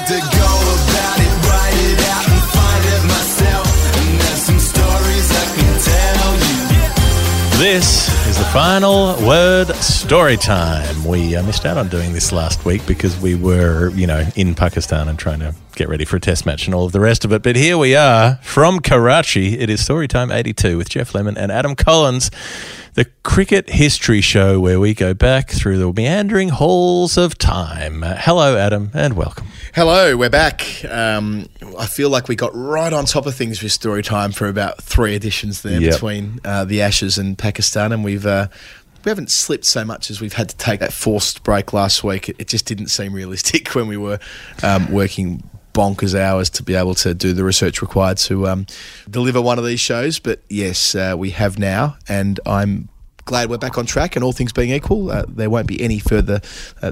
had to go about it, write it out and find it myself. And there's some stories I can tell you. This is the final word story time. We missed out on doing this last week because we were, in Pakistan and trying to get ready for a test match and all of the rest of it. But here we are from Karachi. It is Story Time 82 with Geoff Lemon and Adam Collins, the cricket history show where we go back through the meandering halls of time. Hello, Adam, and welcome. Hello, we're back. I feel like we got right on top of things with Story Time for about three editions there between the Ashes and Pakistan, and we haven't slipped so much as we've had to take that forced break last week. It just didn't seem realistic when we were working bonkers hours to be able to do the research required to deliver one of these shows. But yes, we have now, and I'm glad we're back on track, and all things being equal, there won't be any further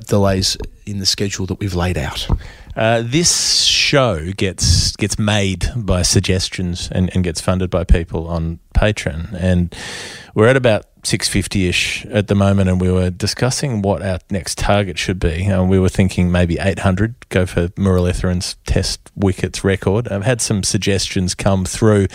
delays in the schedule that we've laid out. This show gets made by suggestions and gets funded by people on Patreon, and we're at about 650-ish at the moment, and we were discussing what our next target should be. We were thinking maybe 800, go for Muralitharan's test wickets record. I've had some suggestions come through.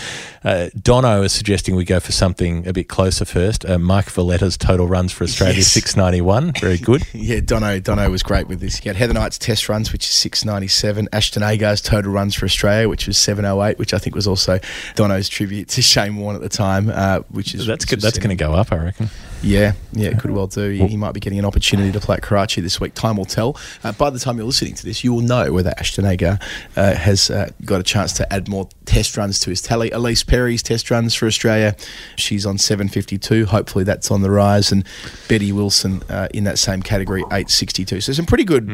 Dono is suggesting we go for something a bit closer first. Mike Valletta's total runs for Australia, 691. Very good. Yeah, Dono was great with this. He had Heather Knight's test runs, which is 697. Ashton Agar's total runs for Australia, which was 708, which I think was also Dono's tribute to Shane Warne at the time, which is... That's going to go up, I reckon. Yeah, it could well do. He might be getting an opportunity to play at Karachi this week. Time will tell. By the time you're listening to this, you will know whether Ashton Agar has got a chance to add more test runs to his tally. Elise Perry's test runs for Australia, she's on 752. Hopefully that's on the rise. And Betty Wilson in that same category, 862. So some pretty good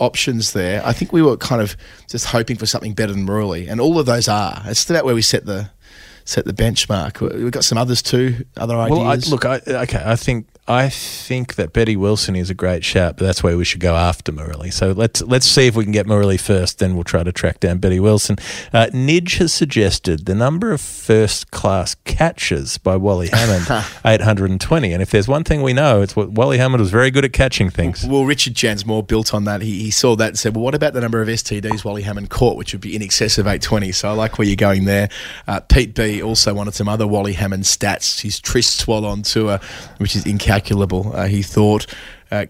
options there. I think we were kind of just hoping for something better than Murali, and all of those are. It's about where we set the benchmark. We've got some others too, other ideas. Well, I think that Betty Wilson is a great shout, but that's where we should go after Murali. So let's see if we can get Murali first, then we'll try to track down Betty Wilson. Nidge has suggested the number of first-class catches by Wally Hammond, 820. And if there's one thing we know, it's what Wally Hammond was very good at catching things. Well, Richard Jansmore built on that. He saw that and said, well, what about the number of STDs Wally Hammond caught, which would be in excess of 820? So I like where you're going there. Pete B also wanted some other Wally Hammond stats. His Tristwell on tour, which is incalculable. He thought.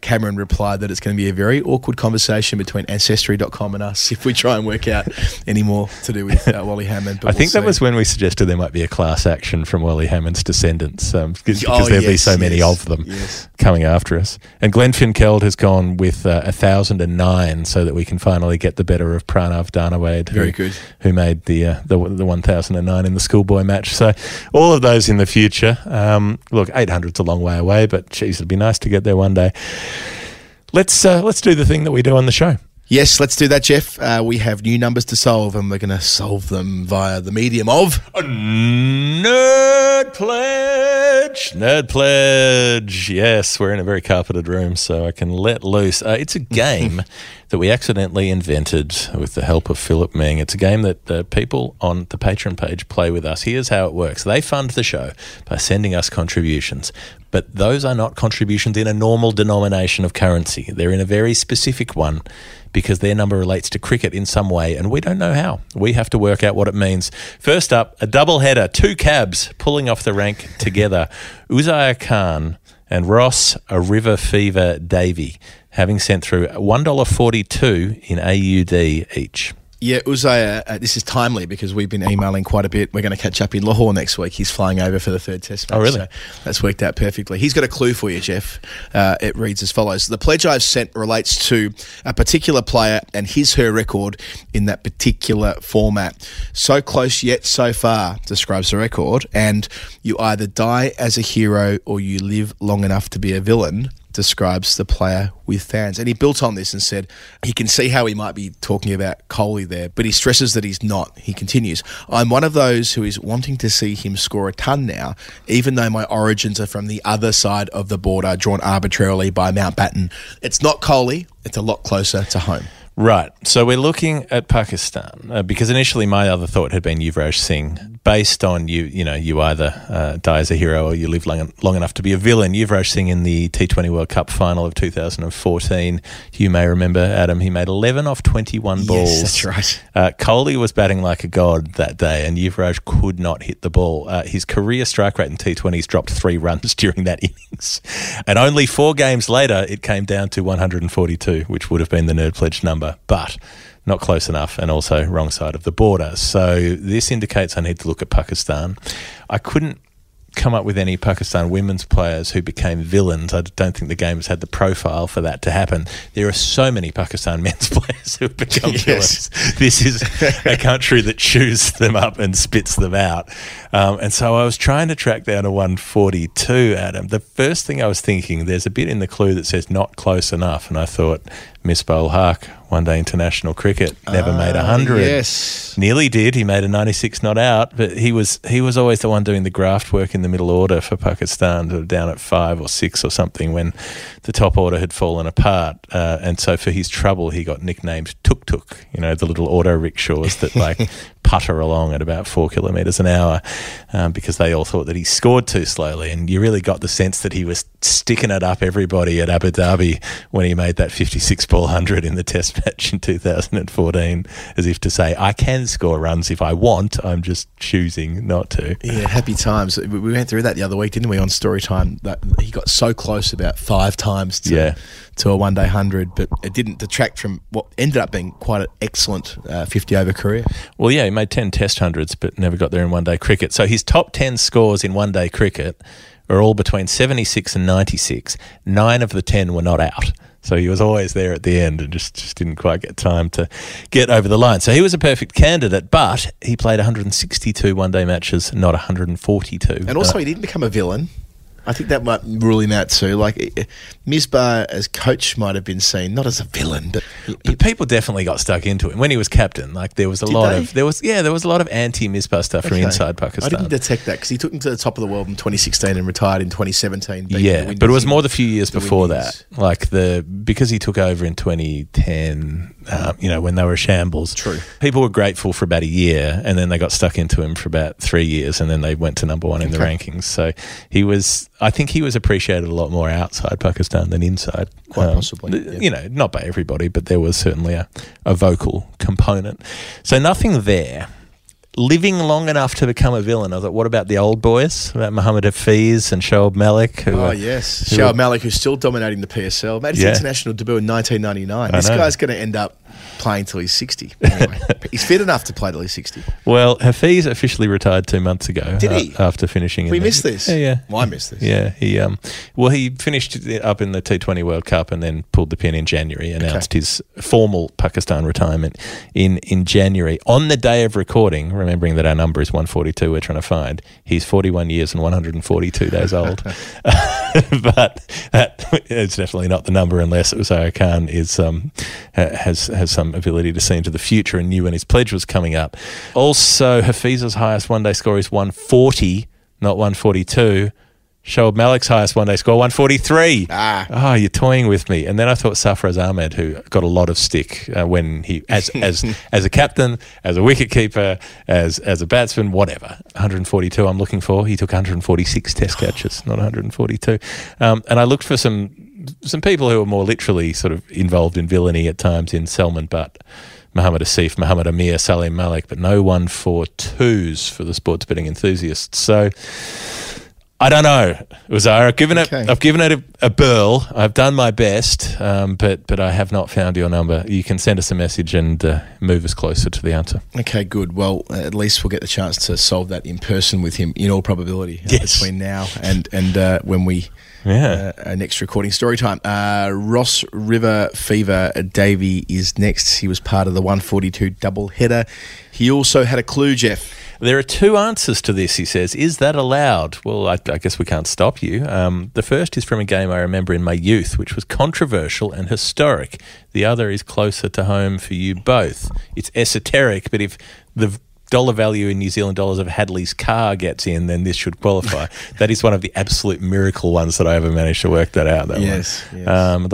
Cameron replied that it's going to be a very awkward conversation between Ancestry.com and us if we try and work out any more to do with Wally Hammond. But I think that was when we suggested there might be a class action from Wally Hammond's descendants because there'll be so many of them coming after us. And Glenn Finkeld has gone with 1,009 so that we can finally get the better of Pranav Dhanawade, who made the 1,009 in the schoolboy match. So all of those in the future. Look, 800's a long way away, but geez, it'd be nice to get there one day. Let's do the thing that we do on the show. Yes, let's do that, Jeff. We have new numbers to solve, and we're going to solve them via the medium of a Nerd Pledge. Nerd Pledge. Yes, we're in a very carpeted room, so I can let loose. It's a game that we accidentally invented with the help of Philip Meng. It's a game that people on the Patreon page play with us. Here's how it works. They fund the show by sending us contributions. But those are not contributions in a normal denomination of currency. They're in a very specific one because their number relates to cricket in some way, and we don't know how. We have to work out what it means. First up, a double header, two cabs pulling off the rank together. Uzair Khan and Ross River Fever Davey having sent through $1.42 in AUD each. Yeah, Uzair, this is timely because we've been emailing quite a bit. We're going to catch up in Lahore next week. He's flying over for the third test match. Oh, really? So that's worked out perfectly. He's got a clue for you, Jeff. It reads as follows. The pledge I've sent relates to a particular player and his/her record in that particular format. So close yet so far describes the record, and you either die as a hero or you live long enough to be a villain describes the player with fans. And he built on this and said he can see how he might be talking about Kohli there, but he stresses that he's not. He continues, I'm one of those who is wanting to see him score a ton now, even though my origins are from the other side of the border drawn arbitrarily by Mountbatten. It's not Kohli, it's a lot closer to home. Right, so we're looking at Pakistan because initially my other thought had been Yuvraj Singh, based on you either die as a hero or you live long enough to be a villain. Yuvraj Singh in the T20 World Cup final of 2014. You may remember, Adam, he made 11 off 21 balls. Yes, that's right. Kohli was batting like a god that day and Yuvraj could not hit the ball. His career strike rate in T20s dropped 3 runs during that innings. And only 4 games later, it came down to 142, which would have been the Nerd Pledge number. But not close enough, and also wrong side of the border. So this indicates I need to look at Pakistan. I couldn't come up with any Pakistan women's players who became villains. I don't think the game has had the profile for that to happen. There are so many Pakistan men's players who have become villains. This is a country that chews them up and spits them out. And so I was trying to track down a 142, Adam. The first thing I was thinking, there's a bit in the clue that says not close enough, and I thought Misbah-ul-Haq, one-day international cricket, never made 100. Yes. Nearly did. He made a 96 not out, but he was always the one doing the graft work in the middle order for Pakistan, down at 5 or 6 or something when the top order had fallen apart. And so for his trouble, he got nicknamed Tuk-Tuk, the little auto rickshaws that like putter along at about 4 kilometres an hour because they all thought that he scored too slowly. And you really got the sense that he was sticking it up everybody at Abu Dhabi when he made that 56-ball 100 in the test match in 2014, as if to say, I can score runs if I want, I'm just choosing not to. Yeah, happy times. We went through that the other week, didn't we, on Story Time? That he got so close about 5 times to a one-day 100, but it didn't detract from what ended up being quite an excellent 50-over career. Well, yeah, he made 10 test hundreds but never got there in one-day cricket. So his top 10 scores in one-day cricket are all between 76 and 96. 9 of the 10 were not out. So he was always there at the end and just didn't quite get time to get over the line. So he was a perfect candidate, but he played 162 one-day matches, not 142. And also he didn't become a villain. I think that might rule him out too. Like Misbah as coach might have been seen not as a villain, but people definitely got stuck into him when he was captain. Like there was a lot of anti-Misbah stuff from inside Pakistan. I didn't detect that because he took him to the top of the world in 2016 and retired in 2017. But it was more the few years before that. Like because he took over in 2010. When they were a shambles. True. People were grateful for about a year and then they got stuck into him for about 3 years and then they went to number 1 in the rankings. So I think he was appreciated a lot more outside Pakistan than inside. Quite possibly. Yeah. Not by everybody, but there was certainly a vocal component. So nothing there. Living long enough to become a villain. I thought, what about the old boys? About Mohammad Hafeez and Shoaib Malik? Shoaib Malik, who's still dominating the PSL. Made his international debut in 1999. This guy's going to end up playing till he's 60. Anyway, he's fit enough to play till he's 60. Well, Hafeez officially retired 2 months ago. Did he? After finishing. We missed this. Yeah. Well, I missed this. Yeah. He he finished up in the T20 World Cup and then pulled the pin in January, announced his formal Pakistan retirement in January. On the day of recording, remembering that our number is 142 we're trying to find, he's 41 years and 142 days old. But it's definitely not the number unless Uzair Khan is has some ability to see into the future and knew when his pledge was coming up. Also, Hafeez's highest one-day score is 140, not 142. Shoaib Malik's highest one-day score, 143. Ah, you're toying with me. And then I thought Sarfaraz Ahmed, who got a lot of stick when he, as a captain, as a wicketkeeper, as a batsman, whatever. 142 I'm looking for. He took 146 test catches, not 142. And I looked for some people who were more literally sort of involved in villainy at times in Salman Butt, Muhammad Asif, Muhammad Amir, Salim Malik, but no 142s for the sports betting enthusiasts. So I don't know, Uzair. I've given it a burl. I've done my best, but I have not found your number. You can send us a message and move us closer to the answer. Okay, good. Well, at least we'll get the chance to solve that in person with him, in all probability, between now and when we our next recording Story Time. Ross River Fever Davey is next. He was part of the 142 double header. He also had a clue, Jeff. There are 2 answers to this, he says. Is that allowed? Well, I guess we can't stop you. The first is from a game I remember in my youth, which was controversial and historic. The other is closer to home for you both. It's esoteric, but if the dollar value in New Zealand dollars of Hadley's car gets in, then this should qualify. That is one of the absolute miracle ones that I ever managed to work that out. Yes. The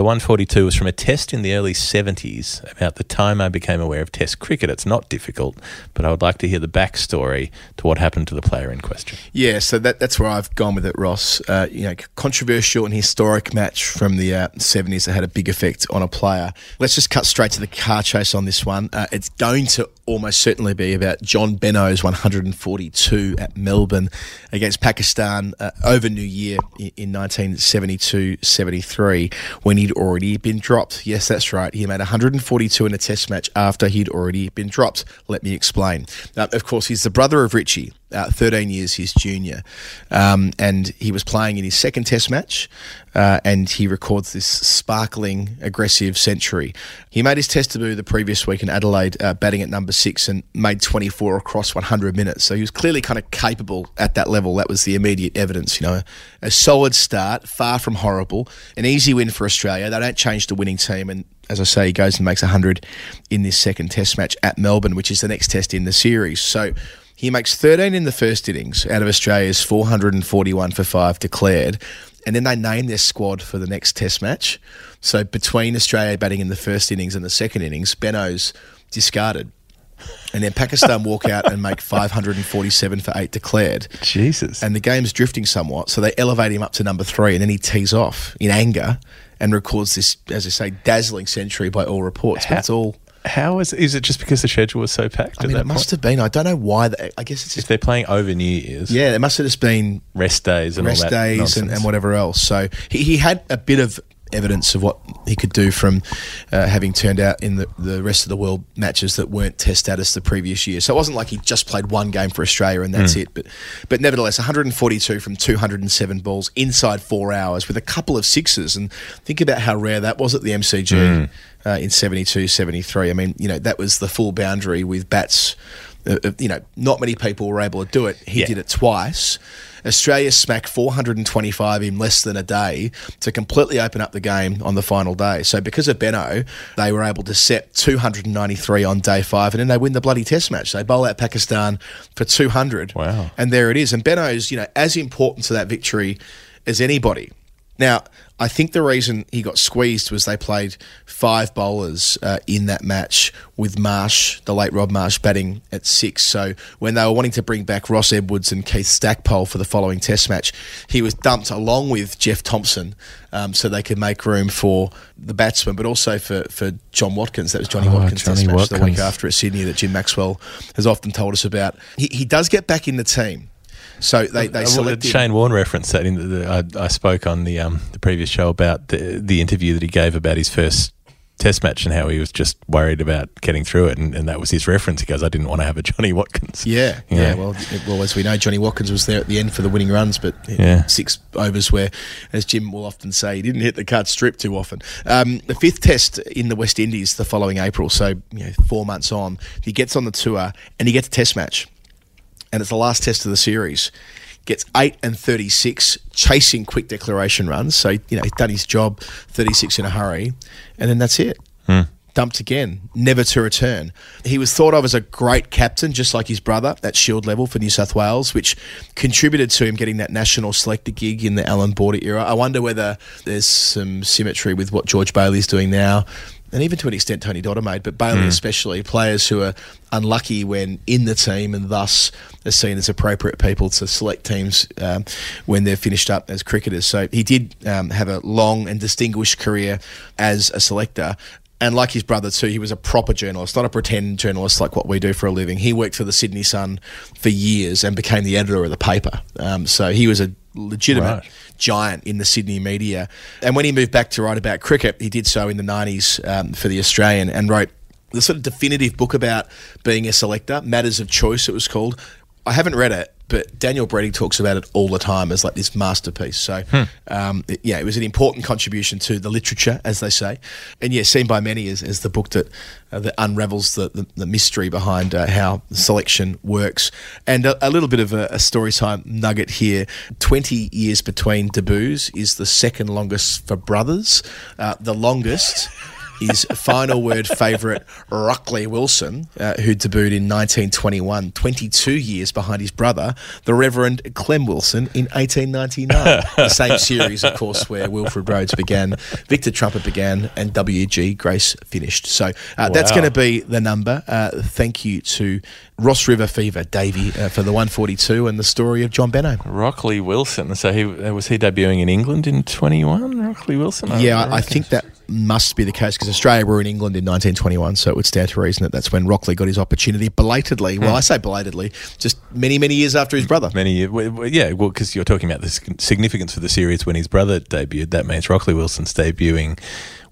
142 was from a test in the early 70s, about the time I became aware of test cricket. It's not difficult, but I would like to hear the backstory to what happened to the player in question. Yeah, so that's where I've gone with it, Ross. Controversial and historic match from the 70s that had a big effect on a player. Let's just cut straight to the car chase on this one. It's going to almost certainly be about John Benaud's 142 at Melbourne against Pakistan over New Year in 1972-73 when he'd already been dropped. Yes, that's right. He made 142 in a test match after he'd already been dropped. Let me explain. Now, of course, he's the brother of Richie, 13 years his junior, and he was playing in his second test match, and he records this sparkling, aggressive century. He made his test debut the previous week in Adelaide, batting at number 6 and made 24 across 100 minutes. So he was clearly kind of capable at that level. That was the immediate evidence, you know. A solid start, far from horrible, an easy win for Australia. They don't change the winning team, and as I say, he goes and makes 100 in this second test match at Melbourne, which is the next test in the series. So he makes 13 in the first innings out of Australia's 441 for 5 declared, and then they name their squad for the next test match. So between Australia batting in the first innings and the second innings, Benno's discarded. And then Pakistan walk out and make 547 for 8 declared. Jesus. And the game's drifting somewhat, so they elevate him up to number 3, and then he tees off in anger and records this, as I say, dazzling century by all reports. But it's all... How is it just because the schedule was so packed? I mean, it must have been. I don't know why. I guess it's just, if they're playing over New Year's. Yeah, it must have just been rest days and whatever else. So he had a bit of evidence of what he could do from having turned out in the rest of the world matches that weren't test status the previous year. So it wasn't like he just played one game for Australia and that's it. But nevertheless, 142 from 207 balls inside 4 hours with a couple of sixes. And think about how rare that was at the MCG in 72, 73. I mean, you know, that was the full boundary with bats. You know, not many people were able to do it. He did it twice. Australia smacked 425 in less than a day to completely open up the game on the final day. So because of Benaud, they were able to set 293 on day 5, and then they win the bloody test match. They bowl out Pakistan for 200. Wow. And there it is. And Benaud's, you know, as important to that victory as anybody. Now, I think the reason he got squeezed was they played 5 bowlers in that match with Marsh, the late Rob Marsh, batting at 6. So when they were wanting to bring back Ross Edwards and Keith Stackpole for the following test match, he was dumped along with Jeff Thompson so they could make room for the batsman, but also for John Watkins. That was Johnny Watkins' test match the week after at Sydney that Jim Maxwell has often told us about. He does get back in the team. So they selected... Shane Warne referenced that in I spoke on the previous show about the interview that he gave about his first test match and how he was just worried about getting through it, and that was his reference. He goes, I didn't want to have a Johnny Watkins. Yeah. Well, as we know, Johnny Watkins was there at the end for the winning runs, but 6 overs where, as Jim will often say, he didn't hit the cut strip too often. The 5th test in the West Indies the following April, so 4 months on, he gets on the tour and he gets a test match. And it's the last test of the series. Gets 8 and 36, chasing quick declaration runs. So, he's done his job, 36 in a hurry. And then that's it. Dumped again, never to return. He was thought of as a great captain, just like his brother, at Shield level for New South Wales, which contributed to him getting that national selector gig in the Alan Border era. I wonder whether there's some symmetry with what George Bailey's doing now. And even to an extent Tony Dotter made, but Bailey especially, players who are unlucky when in the team and thus are seen as appropriate people to select teams when they're finished up as cricketers. So he did have a long and distinguished career as a selector. And like his brother too, he was a proper journalist, not a pretend journalist like what we do for a living. He worked for the Sydney Sun for years and became the editor of the paper. So he was a legitimate giant in the Sydney media. And when he moved back to write about cricket, he did so in the 90s for The Australian and wrote the sort of definitive book about being a selector, Matters of Choice it was called. I haven't read it, but Daniel Breding talks about it all the time as like this masterpiece. So, it was an important contribution to the literature, as they say. And, seen by many as the book that unravels the mystery behind how selection works. And a little bit of a story time nugget here. 20 years between debuts is the second longest for brothers. The longest is final word favourite Rockley Wilson, who debuted in 1921, 22 years behind his brother, the Reverend Clem Wilson, in 1899. The same series, of course, where Wilfred Rhodes began, Victor Trumper began, and W.G. Grace finished. So that's going to be the number. Thank you to Ross River Fever Davey for the 142 and the story of John Benaud. Rockley Wilson. So was he debuting in England in 21? Rockley Wilson? I think that must be the case because Australia were in England in 1921, so it would stand to reason that that's when Rockley got his opportunity belatedly. Well, I say belatedly, just many, many years after his brother. Many years. Well, because you're talking about the significance for the series when his brother debuted. That means Rockley Wilson's debuting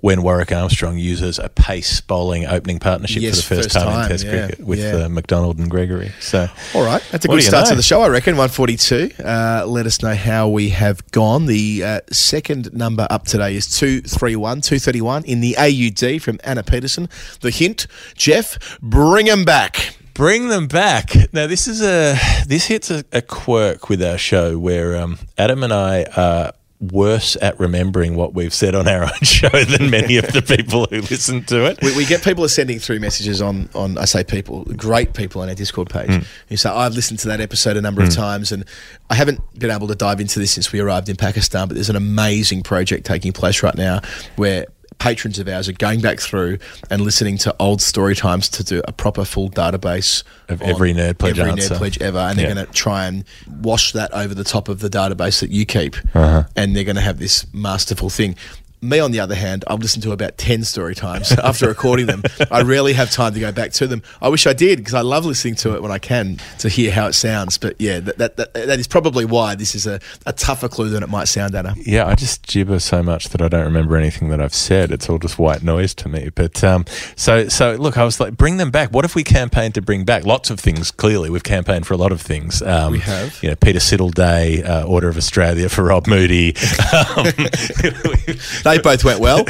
when Warwick Armstrong uses a pace bowling opening partnership for the first time in Test cricket with McDonald and Gregory. So, all right, that's a good start to the show, I reckon, 142. Let us know how we have gone. The second number up today is 231 in the AUD from Anna Peterson. The hint, Jeff, bring them back. Bring them back. Now, this hits a quirk with our show where Adam and I are worse at remembering what we've said on our own show than many of the people who listen to it. We get people are sending through messages on I say people, great people on our Discord page who say, I've listened to that episode a number of times and I haven't been able to dive into this since we arrived in Pakistan, but there's an amazing project taking place right now where patrons of ours are going back through and listening to old story times to do a proper full database of every Nerd Pledge ever, and they're going to try and wash that over the top of the database that you keep, and they're going to have this masterful thing. Me, on the other hand, I've listened to about 10 story times after recording them. I rarely have time to go back to them. I wish I did because I love listening to it when I can to hear how it sounds. But, yeah, that is probably why this is a tougher clue than it might sound, Anna. Yeah, I just gibber so much that I don't remember anything that I've said. It's all just white noise to me. But so look, I was like, bring them back. What if we campaigned to bring back lots of things? Clearly, we've campaigned for a lot of things. We have. You know, Peter Siddle Day, Order of Australia for Rob Moody. They both went well.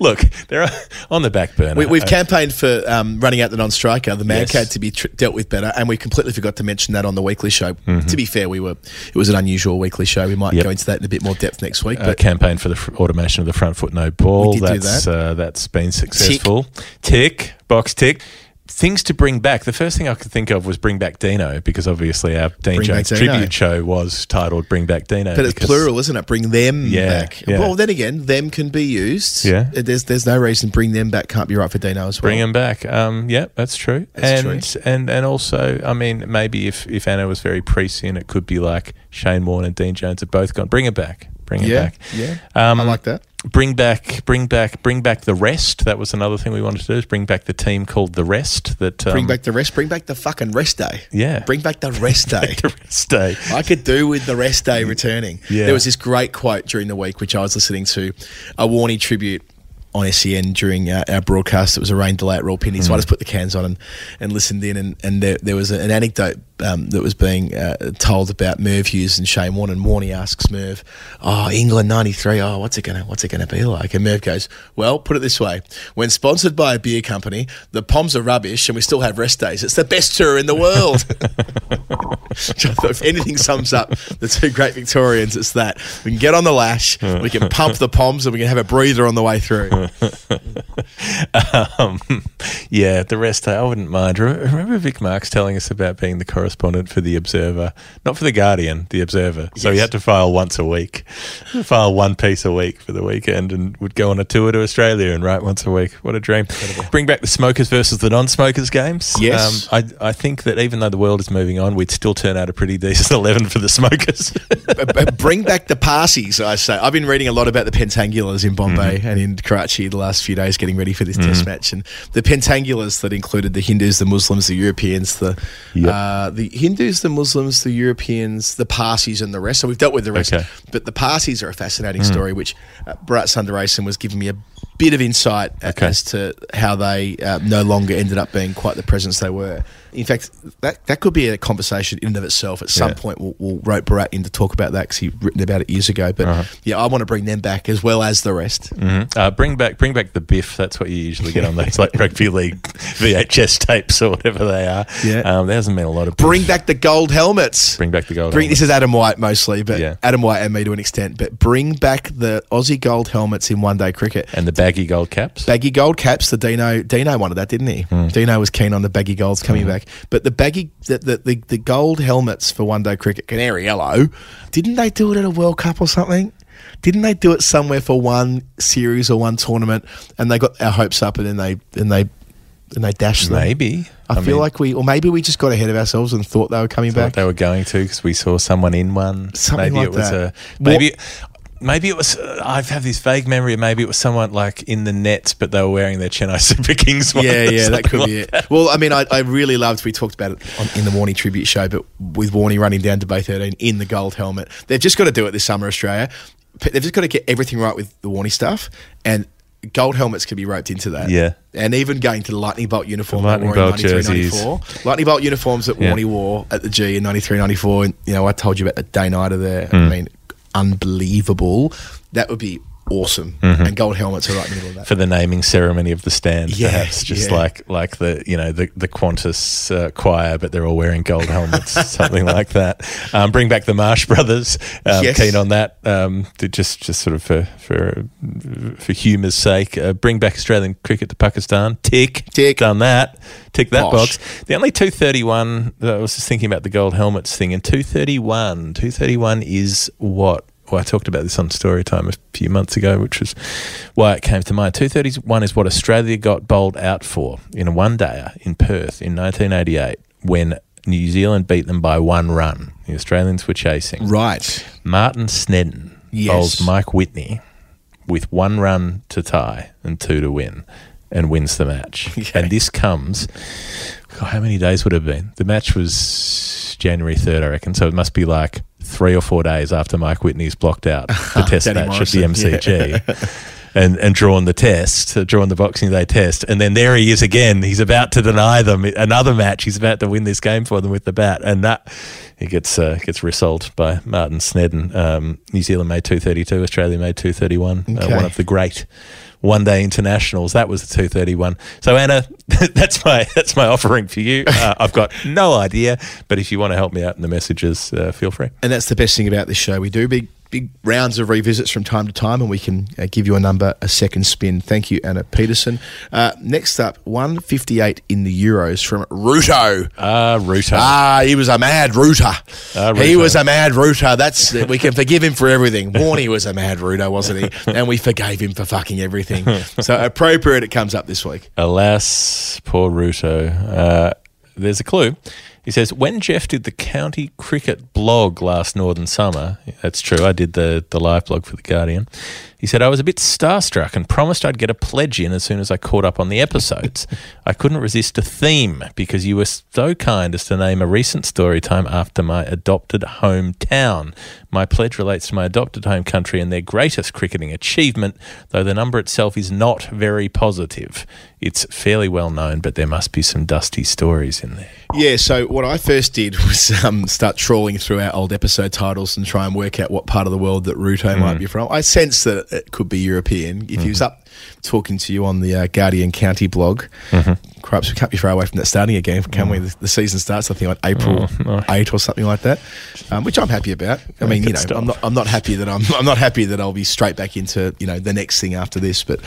Look, they're on the back burner. We've campaigned for running out the non-striker, the man cad to be dealt with better, and we completely forgot to mention that on the weekly show. To be fair, it was an unusual weekly show. We might go into that in a bit more depth next week. But campaign for the automation of the front foot no ball. We did do that. That's been successful. Tick. Box tick. Things to bring back. The first thing I could think of was bring back Dino, because obviously our Dean Jones tribute show was titled Bring Back Dino. But it's plural, isn't it? Bring them back. Yeah. Well, then again, them can be used. Yeah. There's no reason bring them back can't be right for Dino as well. Bring them back. Yeah, that's true. That's true. And also, I mean, maybe if Anna was very prescient, it could be like Shane Warne and Dean Jones have both gone, bring it back. Bring it back. Yeah, I like that. Bring back the rest. That was another thing we wanted to do, is bring back the team called the rest. That bring back the rest. Bring back the fucking rest day. Yeah. Bring back the rest day. The rest day. I could do with the rest day returning. Yeah. There was this great quote during the week, which I was listening to, a Warnie tribute on SEN during our broadcast. It was a rain delay at Rawalpindi, so I just put the cans on and listened in. And there was an anecdote that was being told about Merv Hughes and Shane Warne, and Warnie asks Merv, England 93, what's it gonna be like? And Merv goes, well, put it this way, when sponsored by a beer company, the Poms are rubbish and we still have rest days. It's the best tour in the world. If anything sums up the two great Victorians, it's that. We can get on the lash, we can pump the Poms, and we can have a breather on the way through. The rest day, I wouldn't mind. Remember Vic Marks telling us about being the correspondent for The Observer, not for The Guardian, The Observer. So he had to file once a week, file one piece a week for the weekend, and would go on a tour to Australia and write once a week. What a dream. Incredible. Bring back the smokers versus the non-smokers games. Yes. I think that even though the world is moving on, we'd still turn out a pretty decent 11 for the smokers. Bring back the Parsis, I say. I've been reading a lot about the Pentangulars in Bombay and in Karachi the last few days getting ready for this test match, and the Pentangulars that included the Hindus, the Muslims, the Europeans, the Parsis and the rest. So we've dealt with the rest. Okay. But the Parsis are a fascinating story, which Bharat Sundaresan was giving me a bit of insight as to how they no longer ended up being quite the presence they were. In fact, that could be a conversation in and of itself. At some point, we'll rope Bharat in to talk about that because he's written about it years ago. But I want to bring them back as well as the rest. Bring back the biff. That's what you usually get on those like rugby league VHS tapes or whatever they are. Yeah. There hasn't been a lot of push. Bring back the gold helmets. Bring back the gold helmets. This is Adam White mostly, but yeah. Adam White and me to an extent. But bring back the Aussie gold helmets in one-day cricket. And the baggy gold caps. Baggy gold caps. The Dino wanted that, didn't he? Mm. Dino was keen on the baggy golds coming back. But the baggy, the gold helmets for one-day cricket, canary yellow, didn't they do it at a World Cup or something? Didn't they do it somewhere for one series or one tournament, and they got our hopes up, and then they dashed them? Maybe. Maybe we just got ahead of ourselves and thought they were coming back. They were going to, because we saw someone in one. Something maybe like it was that. Maybe it was. I have this vague memory. Maybe it was someone like in the nets, but they were wearing their Chennai Super Kings one. Yeah, that could be it. Well, I mean, I really loved. We talked about it in the Warnie tribute show, but with Warnie running down to Bay 13 in the gold helmet, they've just got to do it this summer, Australia. They've just got to get everything right with the Warnie stuff, and gold helmets could be roped into that. Yeah. And even going to the Lightning Bolt uniform that Warnie wore in 93-94. Lightning Bolt uniforms that Warnie wore at the G in 93-94. And, you know, I told you about the day-nighter there. I mean, unbelievable. That would be awesome. Mm-hmm. And gold helmets are right in the middle of that. For the naming ceremony of the stand, perhaps. Just like the, you know, the Qantas choir, but they're all wearing gold helmets, something like that. Bring back the Marsh Brothers. Keen on that. Just sort of for humour's sake. Bring back Australian cricket to Pakistan. Tick. Done that. Tick that box. The only 231, I was just thinking about the gold helmets thing, and 231 is what? Well, I talked about this on Story Time a few months ago, which was why it came to mind. 231 is what Australia got bowled out for in a one-dayer in Perth in 1988 when New Zealand beat them by 1 run. The Australians were chasing. Right. Martin Snedden bowls Mike Whitney with 1 run to tie and 2 to win and wins the match. Okay. And this comes... God, how many days would it have been? The match was January 3rd, I reckon, so it must be like 3 or 4 days after Mike Whitney's blocked out the test match at the MCG and drawn the Boxing Day test. And then there he is again. He's about to deny them another match. He's about to win this game for them with the bat. And that he gets wristled by Martin Snedden. New Zealand made 232, Australia made 231. Okay. One of the great one-day internationals. That was the 231. So, Anna, that's my offering for you. I've got no idea, but if you want to help me out in the messages, feel free. And that's the best thing about this show. We do big rounds of revisits from time to time, and we can give you a number a second spin. Thank you, Anna Peterson. Next up, 158 in the Euros from Ruto. He was a mad Rooter. He was a mad Rooter. That's we can forgive him for everything. Warnie was a mad Rooter, wasn't he? And we forgave him for fucking everything. So appropriate it comes up this week. Alas, poor Ruto. There's a clue. He says, when Jeff did the county cricket blog last northern summer, that's true, I did the live blog for The Guardian, he said, I was a bit starstruck and promised I'd get a pledge in as soon as I caught up on the episodes. I couldn't resist a theme because you were so kind as to name a recent story time after my adopted hometown. My pledge relates to my adopted home country and their greatest cricketing achievement, though the number itself is not very positive. It's fairly well known, but there must be some dusty stories in there. Yeah, so what I first did was start trawling through our old episode titles and try and work out what part of the world that Ruto might be from. I sense that it could be European. If he was up talking to you on the Guardian County blog, perhaps we can't be far away from that starting again, can we? The season starts, I think, on April 8 or something like that, which I'm happy about. I mean, you know, I'm not happy that I'm not happy that I'll be straight back into, you know, the next thing after this, but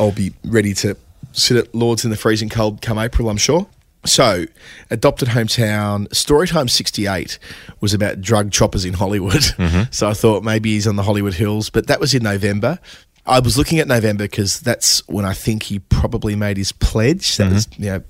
I'll be ready to sit at Lord's in the freezing cold come April, I'm sure. So, adopted hometown, Storytime 68 was about drug choppers in Hollywood. Mm-hmm. So I thought maybe he's on the Hollywood Hills, but that was in November. I was looking at November because that's when I think he probably made his pledge. That was, you know,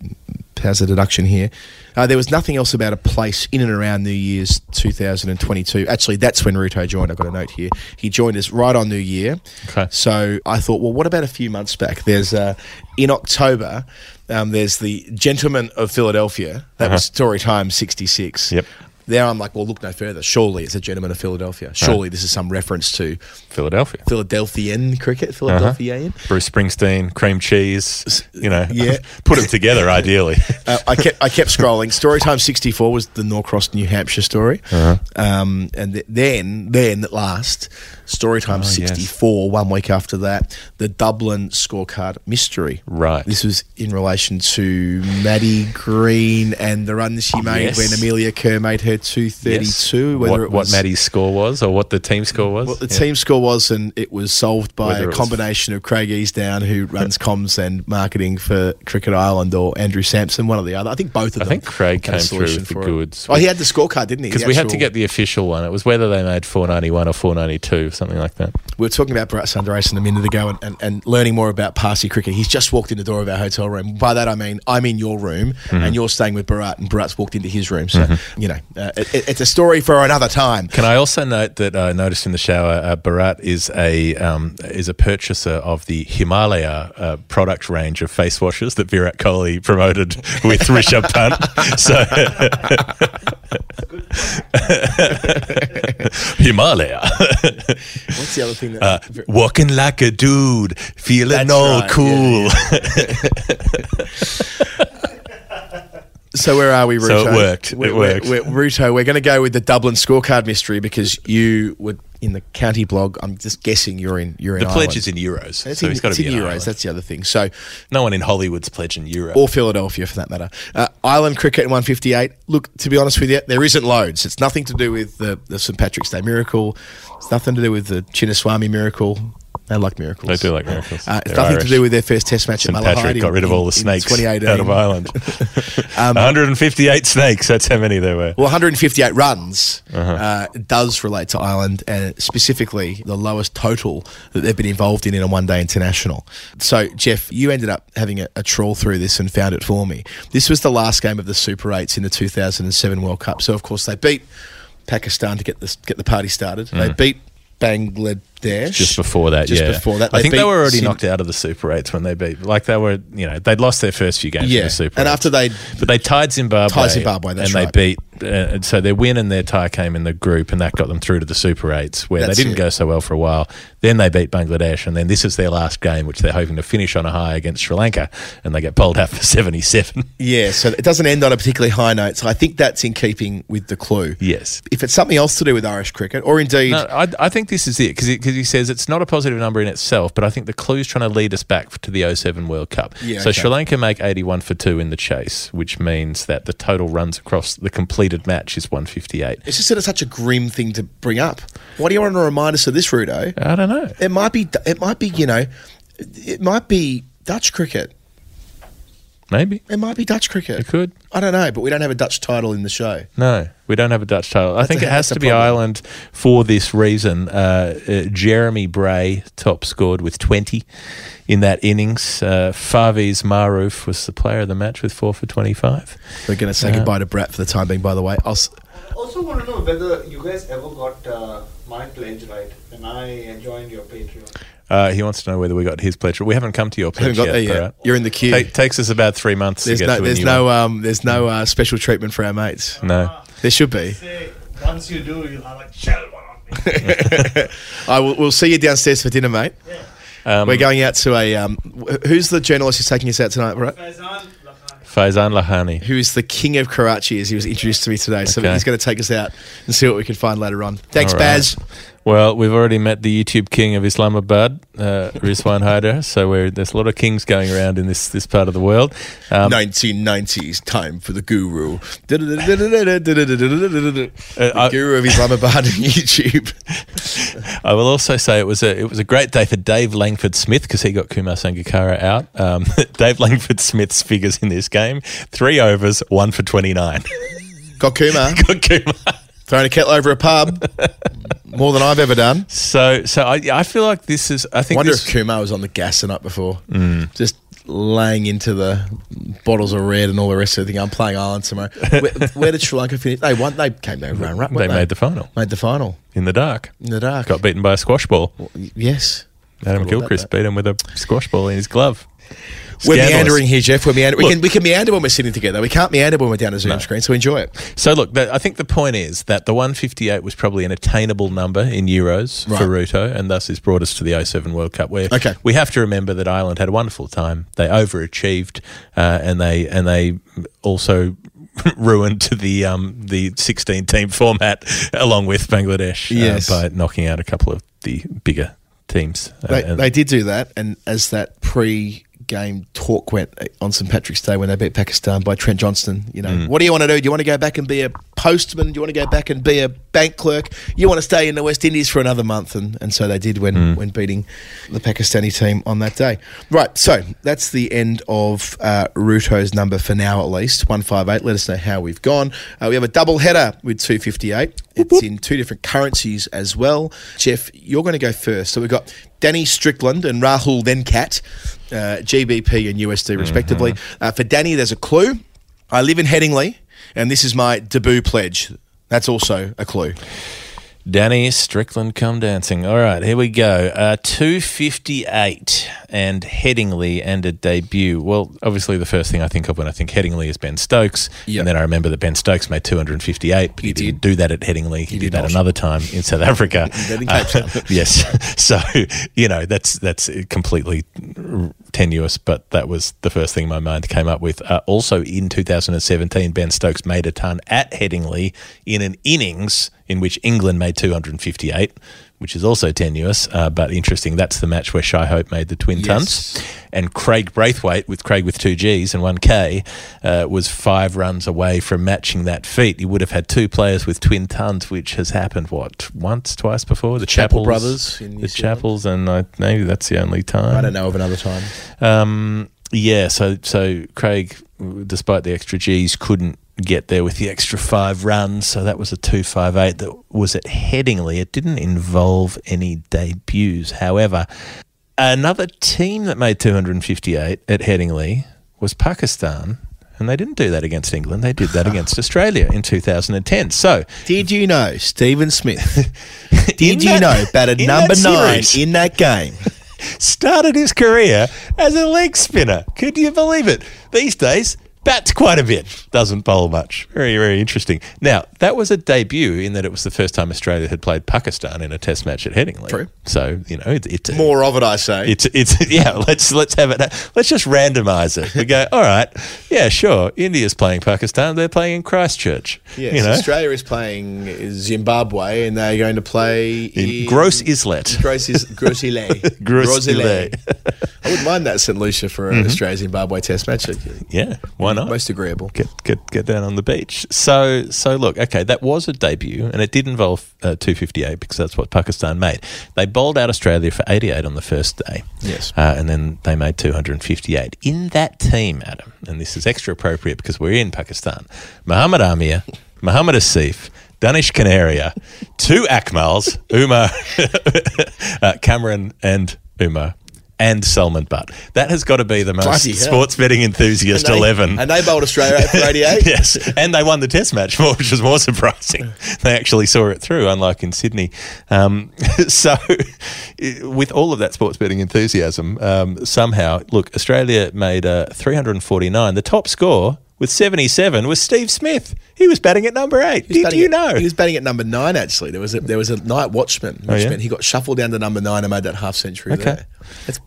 how's the deduction here? There was nothing else about a place in and around New Year's 2022. Actually, that's when Ruto joined. I've got a note here. He joined us right on New Year. Okay. So I thought, well, what about a few months back? There's in October... there's the Gentleman of Philadelphia. That was Story Time 66. Yep. There I'm like, well, look no further. Surely it's a gentleman of Philadelphia. Surely this is some reference to Philadelphia. Philadelphian cricket, Philadelphian. Bruce Springsteen, cream cheese, you know. Yeah. Put it together, ideally. I kept scrolling. Storytime 64 was the Norcross, New Hampshire story. And then at last, Storytime 64, yes. 1 week after that, the Dublin scorecard mystery. Right. This was in relation to Maddie Green and the run that she made when Amelia Kerr made her 232. Yes. Whether what Maddie's score was or what the team score was? Well, the team score was, and it was solved by a combination of Craig Easdown, who runs comms and marketing for Cricket Ireland, or Andrew Sampson, one or the other. I think both of them. I think Craig came through with the goods. Oh, he had the scorecard, didn't he? Because we had to get the official one. It was whether they made 491 or 492, something like that. We were talking about Bharat Sundaresan a minute ago and learning more about Parsi cricket. He's just walked in the door of our hotel room. By that I mean I'm in your room and you're staying with Bharat, and Bharat's walked into his room. So, you know, it's a story for another time. Can I also note that I noticed in the shower Bharat is a purchaser of the Himalaya product range of face washes that Virat Kohli promoted with Rishabh Pant. Himalaya. What's the other thing? That walking like a dude, feeling all cool. Yeah. So where are we, Ruto? So it worked. Ruto, we're going to go with the Dublin scorecard mystery because you were in the county blog. I'm just guessing you're in the pledge is in euros. That's so it's got to be in euros. Ireland. That's the other thing. So no one in Hollywood's pledge in euros. Or Philadelphia, for that matter. Ireland cricket in 158. Look, to be honest with you, there isn't loads. It's nothing to do with the St. Patrick's Day miracle. It's nothing to do with the Chinnaswamy miracle. They like miracles. They do like miracles. It's nothing Irish. To do with their first test match at Malahide. St. Patrick got rid of all the snakes out of Ireland. 158 snakes, that's how many there were. Well, 158 runs does relate to Ireland, and specifically the lowest total that they've been involved in a one-day international. So, Jeff, you ended up having a trawl through this and found it for me. This was the last game of the Super 8s in the 2007 World Cup. So, of course, they beat Pakistan to get the party started. They beat Bangladesh just before that I think they were already knocked out of the Super 8s when they beat, they'd lost their first few games in the Super 8s, and after they tied Zimbabwe and they beat so their win and their tie came in the group, and that got them through to the Super 8s, where they didn't go so well for a while. Then they beat Bangladesh, and then this is their last game, which they're hoping to finish on a high against Sri Lanka, and they get bowled out for 77. Yeah, so it doesn't end on a particularly high note, so I think that's in keeping with the clue. Yes. If it's something else to do with Irish cricket, or indeed... No, I think this is it, because he says it's not a positive number in itself, but I think the clue's trying to lead us back to the 07 World Cup. Yeah, so Sri Lanka make 81 for 2 in the chase, which means that the total runs across the completed match is 158. It's just that it's such a grim thing to bring up. Why do you want to remind us of this, Ruto? I don't know. It might be Dutch cricket. Maybe. It might be Dutch cricket. It could. I don't know, but we don't have a Dutch title in the show. No, we don't have a Dutch title. I think it has to be Ireland for this reason. Jeremy Bray top scored with 20 in that innings. Fawviz Maroof was the player of the match with 4 for 25. We're going to say goodbye to Brat for the time being, by the way. I also want to know whether you guys ever got my pledge right when I joined your Patreon. He wants to know whether we got his pledge. We haven't come to your pledge yet. Right? You're in the queue. Takes us about 3 months to get to There's no special treatment for our mates. No. There should be. Say, once you do, you'll have a shell one on me. We'll see you downstairs for dinner, mate. Yeah. We're going out to a... who's the journalist who's taking us out tonight, right? Faizan Lakhani. Who is the king of Karachi, as he was introduced to me today. So he's going to take us out and see what we can find later on. Thanks, Baz. Well, we've already met the YouTube king of Islamabad, Rizwan Haider. So there's a lot of kings going around in this part of the world. 1990s, time for the guru. The guru of Islamabad on YouTube. I will also say it was a great day for Dave Langford-Smith because he got Kumar Sangakkara out. Dave Langford-Smith's figures in this game, 3 overs, 1 for 29. Got Kumar. Got Kumar. Throwing a kettle over a pub, more than I've ever done. So I feel like this is. I wonder if Kumar was on the gas the night before, just laying into the bottles of red and all the rest of the thing. I'm playing Ireland tomorrow. Where did Sri Lanka finish? They came over and up. They made the final. In the dark. Got beaten by a squash ball. Yes. Adam Gilchrist beat him with a squash ball in his glove. We're meandering here, Jeff. We're meandering. We can meander when we're sitting together. We can't meander when we're down a Zoom screen, so enjoy it. So, look, I think the point is that the 158 was probably an attainable number in euros for Ruto, and thus it's brought us to the 2007 World Cup, where we have to remember that Ireland had a wonderful time. They overachieved, and they also ruined the 16-team format along with Bangladesh by knocking out a couple of the bigger teams. They did do that, and as that pre-game talk went on St Patrick's Day when they beat Pakistan by Trent Johnston, what do you want to do? Do you want to go back and be a postman? Do you want to go back and be a bank clerk? You want to stay in the West Indies for another month? And so they did when beating the Pakistani team on that day. Right, so that's the end of Ruto's number for now, at least, 158. Let us know how we've gone. We have a double header with 258. It's in two different currencies as well. Jeff, you're going to go first. So we've got Danny Strickland and Rahul Venkat, GBP and USD respectively. For Danny, there's a clue. I live in Headingley, and this is my debut pledge. That's also a clue. Danny Strickland come dancing. All right, here we go. 258 and Headingley and a debut. Well, obviously the first thing I think of when I think Headingley is Ben Stokes. Yep. And then I remember that Ben Stokes made 258, but he didn't do that at Headingley. He did that another time in South Africa. Yes. So, that's completely tenuous, but that was the first thing my mind came up with. Also in 2017, Ben Stokes made a ton at Headingley in an innings in which England made 258, which is also tenuous, but interesting. That's the match where Shai Hope made the twin tons. And Craig Braithwaite, with Craig with 2 Gs and 1K, was 5 runs away from matching that feat. He would have had 2 players with twin tons, which has happened, twice before? The Chappell brothers. The Chappells, and maybe that's the only time. I don't know of another time. So Craig, despite the extra Gs, couldn't get there with the extra 5 runs, so that was a 258 that was at Headingley. It didn't involve any debuts. However, another team that made 258 at Headingley was Pakistan, and they didn't do that against England. They did that against Australia in 2010. So, did you know Stephen Smith? Batted number 9 in that game? Started his career as a leg spinner. Could you believe it? These days, bats quite a bit, doesn't bowl much. Very, very interesting. Now, that was a debut in that it was the first time Australia had played Pakistan in a test match at Headingley. True. So, it's more of it, I say. Let's have it. Let's just randomise it. We go, all right, yeah, sure. India's playing Pakistan. They're playing in Christchurch. Yes, Australia is playing Zimbabwe, and they're going to play in Gross Islet. Gross Islet. I wouldn't mind that, St Lucia, for an Australia-Zimbabwe test match. Yeah, why not? Most agreeable. Get down on the beach. So look, okay, that was a debut, and it did involve 258 because that's what Pakistan made. They bowled out Australia for 88 on the first day. Yes. And then they made 258. In that team, Adam, and this is extra appropriate because we're in Pakistan, Muhammad Amir, Muhammad Asif, Danish Kanaria, 2 Akmals, Umar, Cameron and Umar, and Salman Butt. That has got to be the most sports betting enthusiast 11. And they bowled Australia out for 88. Yes, and they won the test match, which was more surprising. They actually saw it through, unlike in Sydney. So with all of that sports betting enthusiasm, somehow, look, Australia made 349. The top score with 77 was Steve Smith. He was batting at number 8. Did you know? He was batting at number 9, actually. There was a night watchman. Oh, yeah? He got shuffled down to number 9 and made that half-century there. That's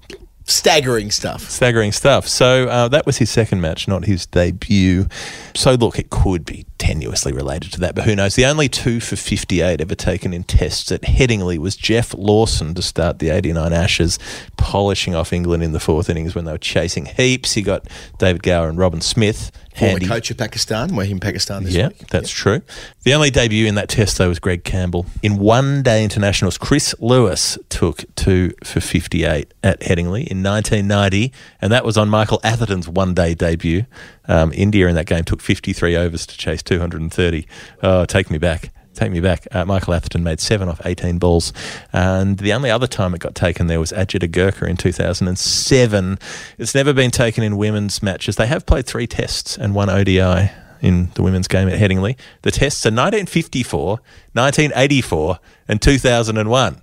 staggering stuff. So that was his second match, not his debut. So, look, it could be tenuously related to that, but who knows? The only 2 for 58 ever taken in tests at Headingley was Geoff Lawson to start the 89 Ashes, polishing off England in the fourth innings when they were chasing heaps. He got David Gower and Robin Smith. Former coach of Pakistan, we're in Pakistan this week. That's true. The only debut in that test, though, was Greg Campbell. In one-day internationals, Chris Lewis took 2 for 58 at Headingley in 1990, and that was on Michael Atherton's one-day debut. India in that game took 53 overs to chase 230. Oh, take me back. Michael Atherton made 7 off 18 balls. And the only other time it got taken there was Ajita Gurkha in 2007. It's never been taken in women's matches. They have played 3 tests and 1 ODI in the women's game at Headingley. The tests are 1954, 1984 and 2001.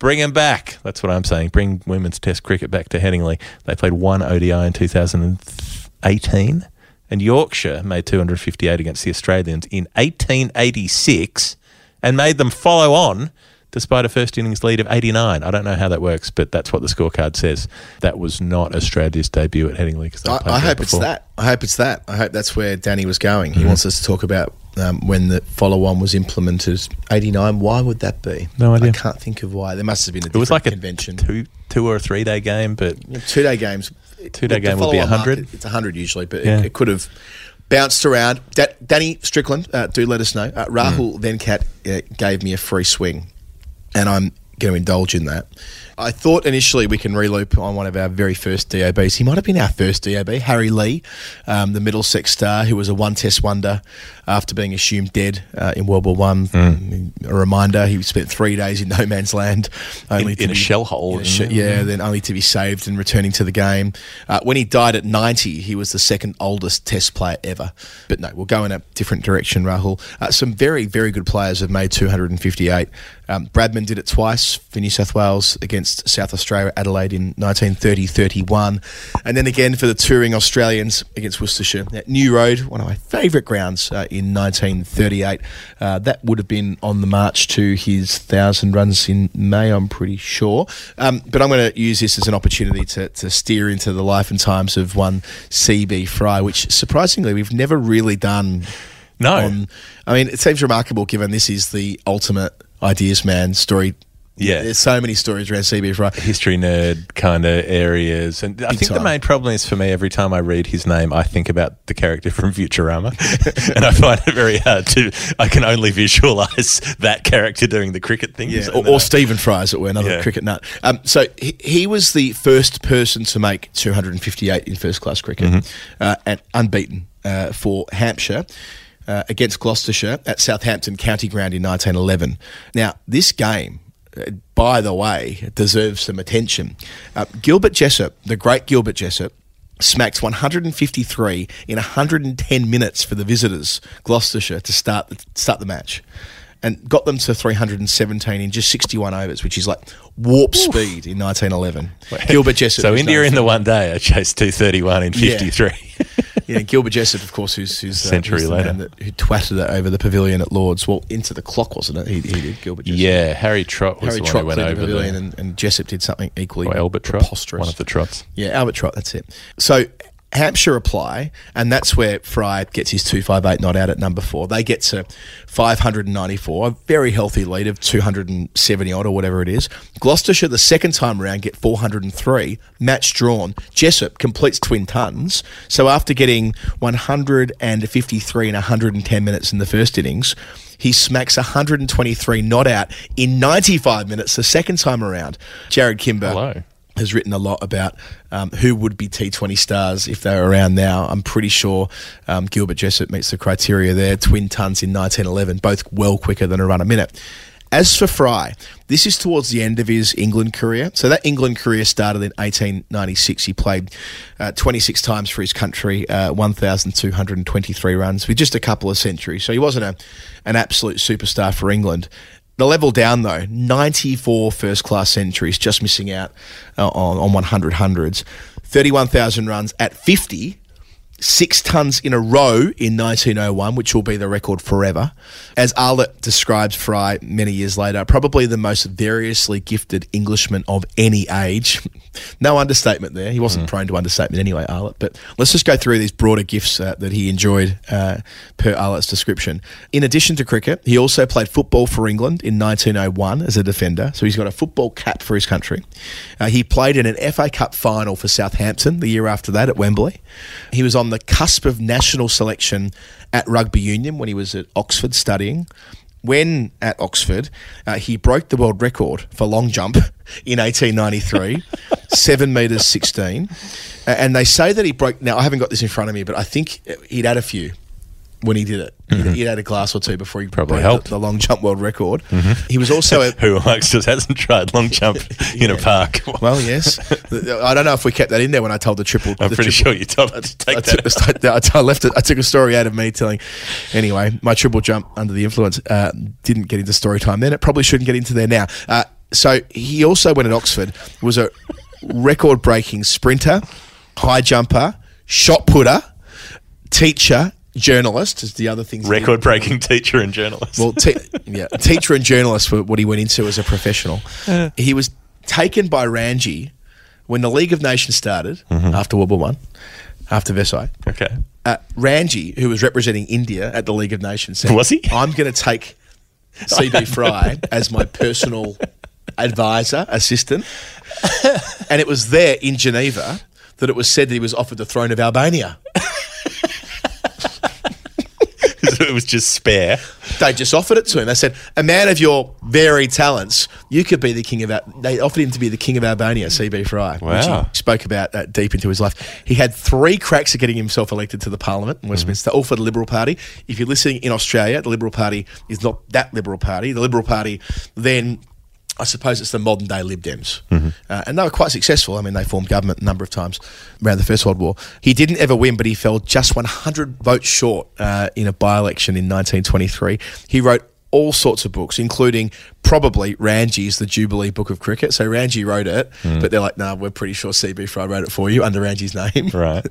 Bring them back. That's what I'm saying. Bring women's test cricket back to Headingley. They played one ODI in 2018. And Yorkshire made 258 against the Australians in 1886 and made them follow on despite a first innings lead of 89. I don't know how that works, but that's what the scorecard says. That was not Australia's debut at Headingley. I hope before. It's that. I hope it's that. I hope that's where Danny was going. He wants us to talk about when the follow-on was implemented. 89, why would that be? No idea. I can't think of why. There must have been a different convention. It was like a two or a three-day game, but... Yeah, 2-day games... Two-day game would be 100. It's 100 usually, but it could have bounced around. Danny Strickland, do let us know. Rahul Venkat gave me a free swing, and I'm going to indulge in that. I thought initially we can reloop on one of our very first DABs. He might have been our first DAB, Harry Lee, the Middlesex star who was a one-test wonder after being assumed dead in World War I. A reminder, he spent 3 days in no man's land. Only in a shell hole. Then only to be saved and returning to the game. When he died at 90, he was the second oldest test player ever. But no, we'll go in a different direction, Rahul. Some very, very good players have made 258. Bradman did it twice for New South Wales against South Australia, Adelaide in 1930-31. And then again for the touring Australians against Worcestershire at New Road, one of my favourite grounds in 1938. That would have been on the march to his 1,000 runs in May, I'm pretty sure. But I'm going to use this as an opportunity to steer into the life and times of one CB Fry, which surprisingly we've never really done. No. I mean, it seems remarkable given this is the ultimate... Ideas man story. Yeah. There's so many stories around CB Fry. History nerd kind of areas. And I think the main problem is for me, every time I read his name, I think about the character from Futurama. And I find it very hard I can only visualise that character doing the cricket thing. Yeah, or Stephen Fry, as it were, another cricket nut. So he was the first person to make 258 in first-class cricket and unbeaten for Hampshire. Against Gloucestershire at Southampton County Ground in 1911. Now, this game, by the way, deserves some attention. Gilbert Jessop, the great Gilbert Jessop, smacked 153 in 110 minutes for the visitors, Gloucestershire, to start the match and got them to 317 in just 61 overs, which is like warp speed in 1911. Gilbert Jessop. So India in the 1 day chased 231 in 53. Yeah, Gilbert Jessop, of course, who's century later, who twatted it over the pavilion at Lords. Well, into the clock, wasn't it? He did, Gilbert Jessop. Yeah, Harry Trott was the one who went over the pavilion, and Jessop did something equally preposterous. One of the Trotts. Yeah, Albert Trott, that's it. So Hampshire apply, and that's where Fry gets his 258 not out at number 4. They get to 594, a very healthy lead of 270-odd or whatever it is. Gloucestershire, the second time around, get 403, match drawn. Jessop completes twin tons. So after getting 153 in 110 minutes in the first innings, he smacks 123 not out in 95 minutes the second time around. Jared Kimber has written a lot about who would be T20 stars if they were around now. I'm pretty sure Gilbert Jessop meets the criteria there. Twin tons in 1911, both well quicker than a run a minute. As for Fry, this is towards the end of his England career. So that England career started in 1896. He played 26 times for his country, 1,223 runs with just a couple of centuries. So he wasn't an absolute superstar for England. The level down, though, 94 first-class centuries, just missing out on 100 hundreds. 31,000 runs at 50, 6 tons in a row in 1901, which will be the record forever. As Arlott describes Fry many years later, probably the most variously gifted Englishman of any age. No understatement there. He wasn't prone to understatement anyway, Arlott. But let's just go through these broader gifts that he enjoyed per Arlott's description. In addition to cricket, he also played football for England in 1901 as a defender. So he's got a football cap for his country. He played in an FA Cup final for Southampton the year after that at Wembley. He was on the cusp of national selection at rugby union when he was at Oxford studying. When at Oxford, he broke the world record for long jump in 1893, 7 metres 16. And they say that he broke... Now, I haven't got this in front of me, but I think he'd had a few when he did it. He'd had a glass or two before he probably broke the long jump world record. He was also a... Who amongst us hasn't tried long jump in a park? Well, yes. I don't know if we kept that in there when I told the triple. I'm pretty sure you told me to take that out. I took a story out of me telling... Anyway, my triple jump under the influence didn't get into story time then. It probably shouldn't get into there now. So he also, when at Oxford, was a record-breaking sprinter, high jumper, shot putter, teacher, journalist is the other things. Record-breaking teacher and journalist. Well, teacher and journalist were what he went into as a professional. He was taken by Ranji when the League of Nations started, after World War I, after Versailles. Okay. Ranji, who was representing India at the League of Nations, said, was he? I'm going to take CB Fry as my personal advisor, assistant. And it was there in Geneva that it was said that he was offered the throne of Albania. So it was just spare. They just offered it to him. They said, a man of your varied talents, you could be the king of Albania. They offered him to be the king of Albania, CB Fry. Wow. Which he spoke about deep into his life. He had three cracks at getting himself elected to the parliament in Westminster, all for the Liberal Party. If you're listening in Australia, the Liberal Party is not that Liberal Party. The Liberal Party then... I suppose it's the modern-day Lib Dems. And they were quite successful. I mean, they formed government a number of times around the First World War. He didn't ever win, but he fell just 100 votes short in a by-election in 1923. He wrote all sorts of books, including probably Ranji's The Jubilee Book of Cricket. So Ranji wrote it, but they're like, no, we're pretty sure CB Fry wrote it for you under Ranji's name. Right.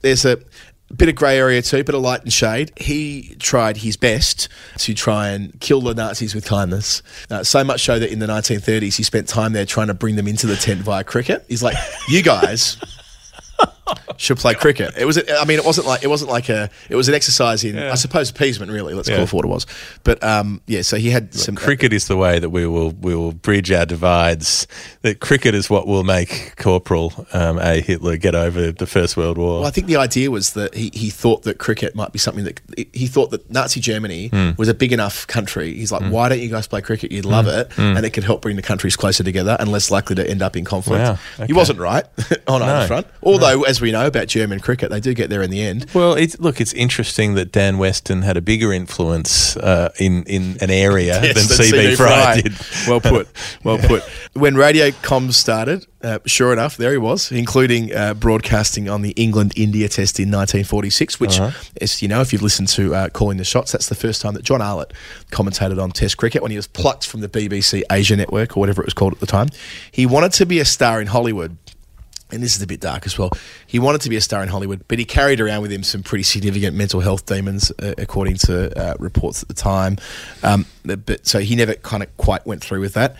There's a bit of grey area too, bit of light and shade. He tried his best to try and kill the Nazis with kindness. So much so that in the 1930s, he spent time there trying to bring them into the tent via cricket. He's like, you guys should play cricket. It was, I mean, it was an exercise in, I suppose, appeasement. Really, let's call it what it was. But so he had some. Cricket is the way that we will bridge our divides. That cricket is what will make Corporal A. Hitler get over the First World War. Well, I think the idea was that he thought that cricket might be something that he thought that Nazi Germany was a big enough country. He's like, why don't you guys play cricket? You'd love it, and it could help bring the countries closer together and less likely to end up in conflict. Wow. Okay. He wasn't right on either front, although as we know about German cricket, they do get there in the end. Well, it's interesting that Dan Weston had a bigger influence in an area than CB Fry did. Well put, well put. When radio comms started, sure enough, there he was, including broadcasting on the England-India Test in 1946, which, as you know, if you've listened to Calling the Shots, that's the first time that John Arlott commentated on Test cricket when he was plucked from the BBC Asia Network or whatever it was called at the time. He wanted to be a star in Hollywood. And this is a bit dark as well. He wanted to be a star in Hollywood, but he carried around with him some pretty significant mental health demons, according to reports at the time. But so he never kind of quite went through with that.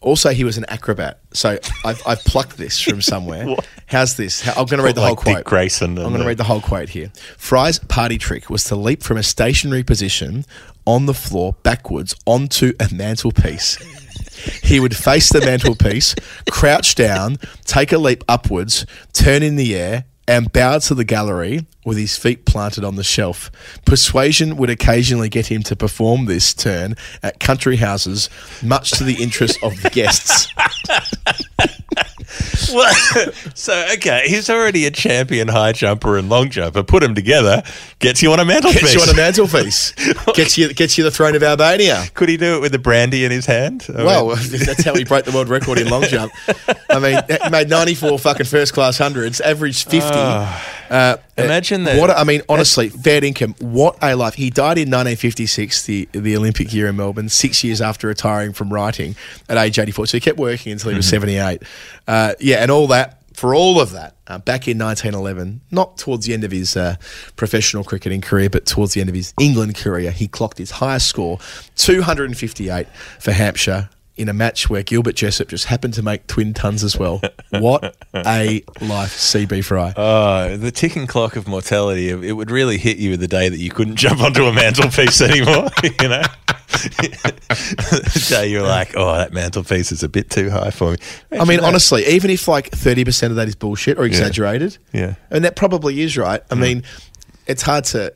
Also, he was an acrobat. So I've plucked this from somewhere. How's this? I'm going to read the whole quote. Dick Grayson. I'm going to read the whole quote here. Fry's party trick was to leap from a stationary position on the floor backwards onto a mantelpiece. He would face the mantelpiece, crouch down, take a leap upwards, turn in the air, and bowed to the gallery with his feet planted on the shelf. Persuasion would occasionally get him to perform this turn at country houses, much to the interest of the guests. Well, so, okay, he's already a champion high jumper and long jumper. Put them together, gets you on a mantelpiece. Gets you the throne of Albania. Could he do it with the brandy in his hand? Well, that's how he broke the world record in long jump. I mean, he made 94 fucking first-class hundreds, averaged 50. Imagine that. What, I mean, honestly, fair income. What a life. He died in 1956, the Olympic year in Melbourne, 6 years after retiring from writing at age 84. So he kept working until he was 78. And all that, for all of that, back in 1911, not towards the end of his professional cricketing career, but towards the end of his England career, he clocked his highest score, 258 for Hampshire, in a match where Gilbert Jessop just happened to make twin tons as well. What a life, CB Fry. Oh, the ticking clock of mortality, it would really hit you the day that you couldn't jump onto a mantelpiece anymore, you know? The day you're like, oh, that mantelpiece is a bit too high for me. Imagine honestly, even if like 30% of that is bullshit or exaggerated, and that probably is right. I mean, it's hard to...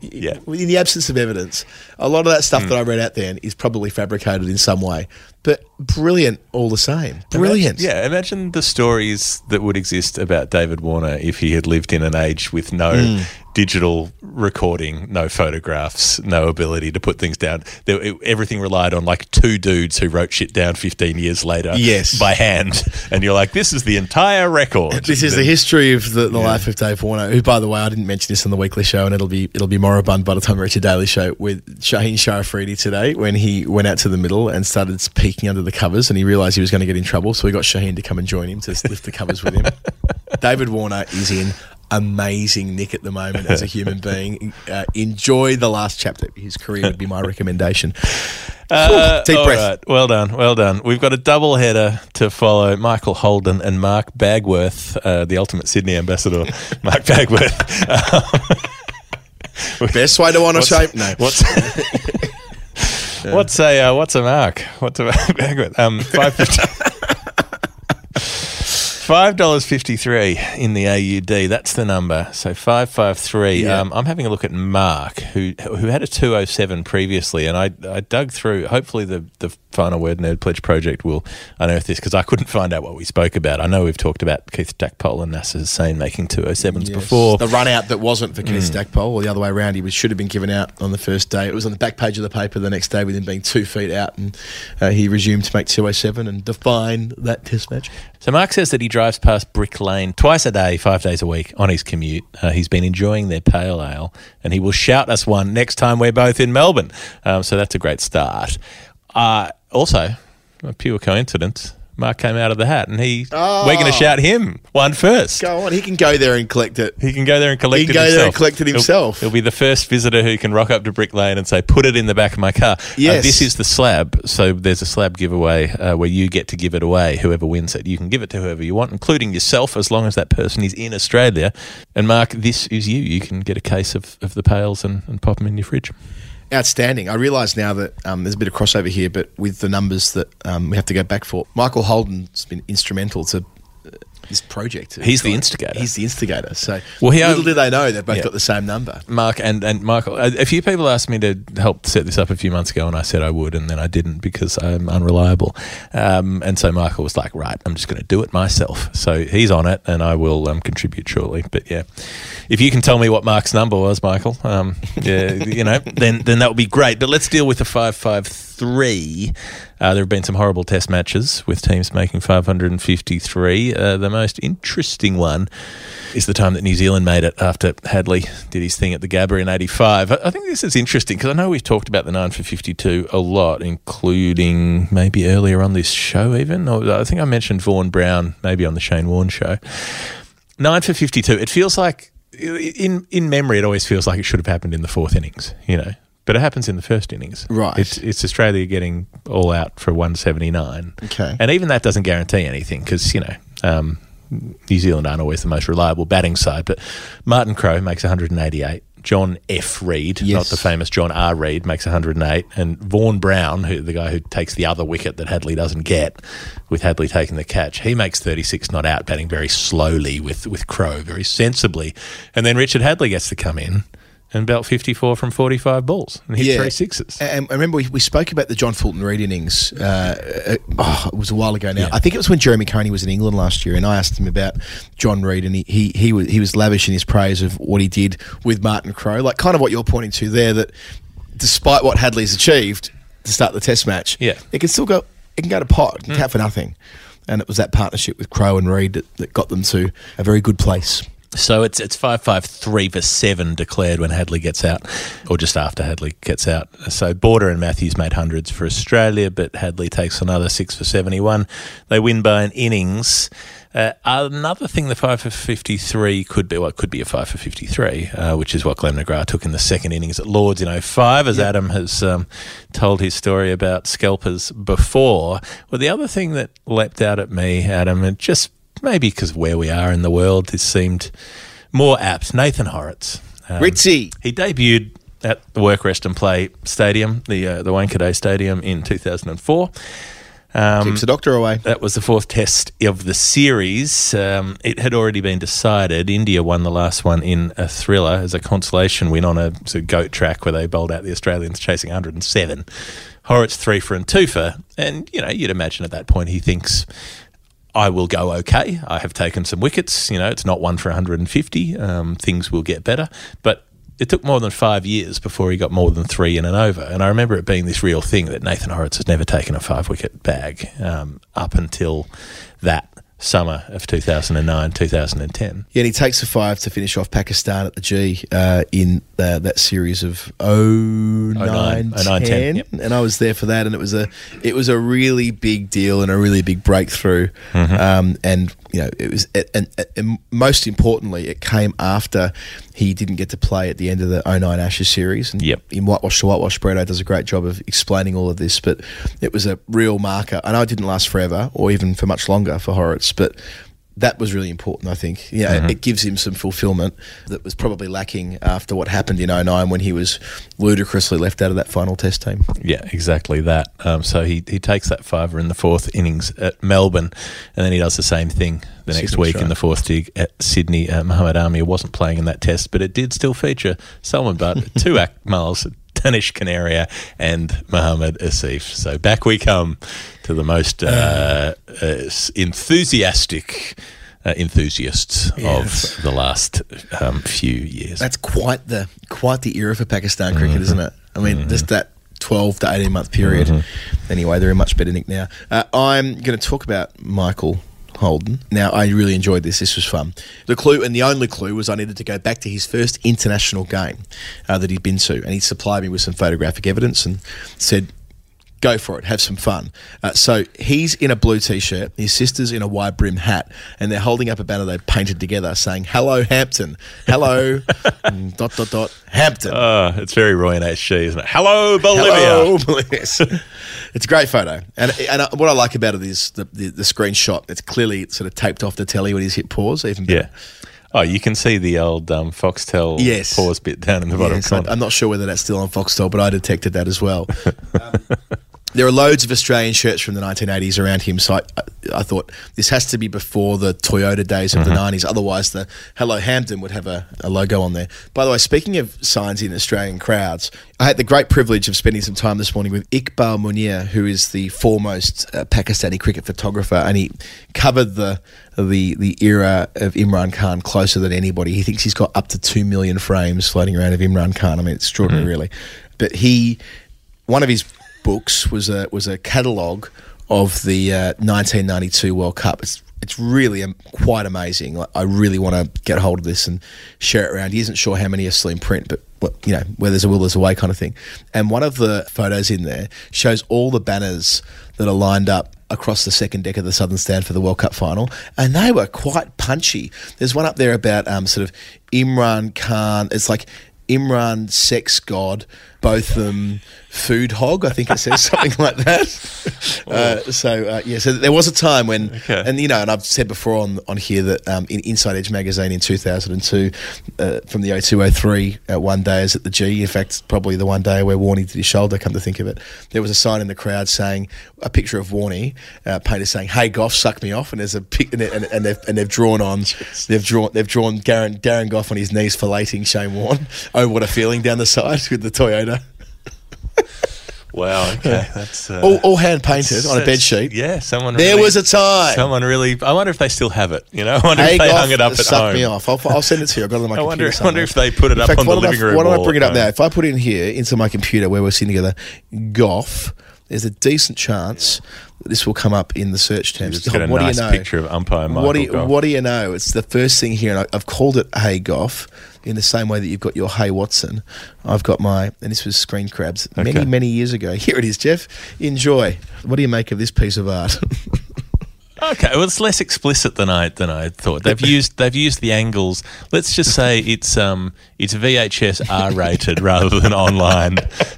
Yeah, in the absence of evidence, a lot of that stuff that I read out there is probably fabricated in some way, but brilliant all the same. Brilliant. Imagine the stories that would exist about David Warner if he had lived in an age with no digital recording, no photographs, no ability to put things down. Everything relied on like two dudes who wrote shit down 15 years later by hand. And you're like, this is the entire record. This is the history of the life of Dave Warner, who, by the way, I didn't mention this on the weekly show, and it'll be moribund by the time we reach the Daily Show, with Shaheen Shah Afridi today when he went out to the middle and started peeking under the covers, and he realised he was going to get in trouble, so he got Shaheen to come and join him to lift the covers with him. David Warner is in amazing nick at the moment as a human being. Enjoy the last chapter of his career would be my recommendation. Deep breath. Right. Well done. We've got a double header to follow. Michael Holden and Mark Bagworth, the ultimate Sydney ambassador. Mark Bagworth. Best way to honor shape. No. What's a mark? What's a Mark Bagworth? $5.53 in the AUD. That's the number. So 553. Yeah. I'm having a look at Mark, who had a 207 previously, and I dug through. Hopefully, the Final Word Nerd Pledge project will unearth this, because I couldn't find out what we spoke about. I know we've talked about Keith Stackpole and NASA Hussain making 207s before. The run out that wasn't for Keith Stackpole, or the other way around. He should have been given out on the first day. It was on the back page of the paper the next day with him being 2 feet out, and he resumed to make 207 and define that test match. So Mark says that he drives past Brick Lane twice a day, 5 days a week on his commute. He's been enjoying their pale ale, and he will shout us one next time we're both in Melbourne. So that's a great start. Also, a pure coincidence, Mark came out of the hat, and we're going to shout him one first. Go on, he can go there and collect it. He can go there and collect it himself. He'll be the first visitor who can rock up to Brick Lane and say, put it in the back of my car. Yes. This is the slab, so there's a slab giveaway where you get to give it away. Whoever wins it, you can give it to whoever you want, including yourself, as long as that person is in Australia. And Mark, this is you. You can get a case of the pails and pop them in your fridge. Outstanding. I realise now that there's a bit of crossover here, but with the numbers that we have to go back for. Michael Holden's been instrumental to this project. He's the instigator. So little did they know they've both got the same number. Mark and Michael. A few people asked me to help set this up a few months ago, and I said I would, and then I didn't because I'm unreliable. And so Michael was like, right, I'm just going to do it myself. So he's on it, and I will contribute shortly. But yeah, if you can tell me what Mark's number was, Michael, then that would be great. But let's deal with the 553. There have been some horrible test matches with teams making 553. The most interesting one is the time that New Zealand made it after Hadley did his thing at the Gabba in 85. I think this is interesting because I know we've talked about the 9 for 52 a lot, including maybe earlier on this show even. I think I mentioned Vaughan Brown maybe on the Shane Warne show. 9 for 52. It feels like, in memory, it always feels like it should have happened in the fourth innings, But it happens in the first innings. Right. It's Australia getting all out for 179. Okay. And even that doesn't guarantee anything because, New Zealand aren't always the most reliable batting side. But Martin Crowe makes 188. John F. Reid, not the famous John R. Reid, makes 108. And Vaughan Brown, the guy who takes the other wicket that Hadley doesn't get, with Hadley taking the catch, he makes 36 not out, batting very slowly with Crowe, very sensibly. And then Richard Hadley gets to come in and belt 54 from 45 balls and hit three sixes. And I remember we spoke about the John Fulton-Reid innings. It was a while ago now. Yeah. I think it was when Jeremy Coney was in England last year, and I asked him about John Reid, and he was lavish in his praise of what he did with Martin Crowe, like kind of what you're pointing to there, that despite what Hadley's achieved to start the test match, it can go to pot, it can count for nothing. And it was that partnership with Crowe and Reid that got them to a very good place. So it's 553 for 7 declared when Hadley gets out, or just after Hadley gets out. So Border and Matthews made hundreds for Australia, but Hadley takes another 6 for 71. They win by an innings. Another thing the 5 for 53 could be, a 5 for 53, which is what Glenn McGrath took in the second innings at Lords in 05, as Adam has told his story about scalpers before. Well, the other thing that leapt out at me, Adam, and just maybe because of where we are in the world, this seemed more apt. Nathan Horitz. Ritzy. He debuted at the Work, Rest and Play Stadium, the Wankhede Stadium in 2004. Keeps the doctor away. That was the fourth test of the series. It had already been decided. India won the last one in a thriller as a consolation win on a goat track where they bowled out the Australians chasing 107. Horitz 3 for and 2 for. And, you'd imagine at that point he thinks, I will go okay. I have taken some wickets. You know, it's not one for 150. Things will get better. But it took more than 5 years before he got more than three in an over. And I remember it being this real thing that Nathan Horrocks has never taken a five-wicket bag up until that summer of 2009, 2010. Yeah, and he takes a five to finish off Pakistan at the G in that series of 09, 10. Yep. And I was there for that, and it was a really big deal and a really big breakthrough. Mm-hmm. And you know, it was, and most importantly, it came after he didn't get to play at the end of the 09 Ashes series. And yep. In Whitewash to Whitewash, Bredo does a great job of explaining all of this, but it was a real marker. I know it didn't last forever or even for much longer for Horrocks, but that was really important, I think. You know, mm-hmm. It gives him some fulfilment that was probably lacking after what happened in 09 when he was ludicrously left out of that final test team. Yeah, exactly that. So he takes that fiver in the fourth innings at Melbourne, and then he does the same thing the next week in the fourth dig at Sydney. Muhammad Amir wasn't playing in that test, but it did still feature Salman Butt, Tuak Miles, Danish Kanaria and Muhammad Asif. So back we come to the most enthusiastic enthusiasts of the last few years. That's quite the era for Pakistan cricket, isn't it? I mean, just that 12 to 18-month period. Mm-hmm. Anyway, they're in much better nick now. I'm going to talk about Michael Holden. Now, I really enjoyed this. This was fun. The clue, and the only clue, was I needed to go back to his first international game that he'd been to, and he supplied me with some photographic evidence and said, go for it, have some fun. So he's in a blue T-shirt, his sister's in a wide brim hat, and they're holding up a banner they've painted together saying, hello, Hampton. Hello, ... Hampton. Oh, it's very Roy and HG, isn't it? Hello, Bolivia. Hello, Bolivia. It's a great photo. And what I like about it is the screenshot. It's clearly sort of taped off the telly when he's hit pause, even better. Yeah. Oh, you can see the old Foxtel pause bit down in the bottom corner. I'm not sure whether that's still on Foxtel, but I detected that as well. There are loads of Australian shirts from the 1980s around him, so I thought this has to be before the Toyota days of the 90s. Otherwise, the Hello Hampton would have a logo on there. By the way, speaking of signs in Australian crowds, I had the great privilege of spending some time this morning with Iqbal Munir, who is the foremost Pakistani cricket photographer, and he covered the era of Imran Khan closer than anybody. He thinks he's got up to 2 million frames floating around of Imran Khan. I mean, it's extraordinary, really. But one of his books was a catalogue of the 1992 World Cup. It's really quite amazing. Like, I really want to get hold of this and share it around. He isn't sure how many are still in print, but where there's a will, there's a way kind of thing. And one of the photos in there shows all the banners that are lined up across the second deck of the Southern Stand for the World Cup final, and they were quite punchy. There's one up there about sort of Imran Khan. It's like Imran, sex god, Botham, food hog, I think it says, something like that. So there was a time when, and I've said before on here that in Inside Edge magazine in 2002, from the 0203 one day is at the G, in fact, probably the one day where Warnie did his shoulder, come to think of it, there was a sign in the crowd saying, a picture of Warnie, painted saying, hey, Goff, suck me off, and there's a pic, and they've drawn on, they've drawn Darren Goff on his knees filleting Shane Warne. Oh, what a feeling down the side with the Toyota. Wow, okay. That's all hand painted on a bed sheet. Yeah, someone really, there was a time. Someone really. I wonder if they still have it. You know, I wonder if they hung it up at home. Suck me off. I'll send it to you. I've got it on my computer. I wonder if they put it up on the living room. Why don't I bring it up now? If I put it in here into my computer where we're sitting together, Goff, there's a decent chance that this will come up in the search terms. Just get a nice picture of umpire Michael Goff. What do you know? It's the first thing here, and I've called it Hey Goff. In the same way that you've got your Hey Watson, I've got my, and this was Screen Crabs many years ago. Here it is, Jeff. Enjoy. What do you make of this piece of art? Okay, well, it's less explicit than I thought. They've used the angles. Let's just say it's VHS R-rated rather than online.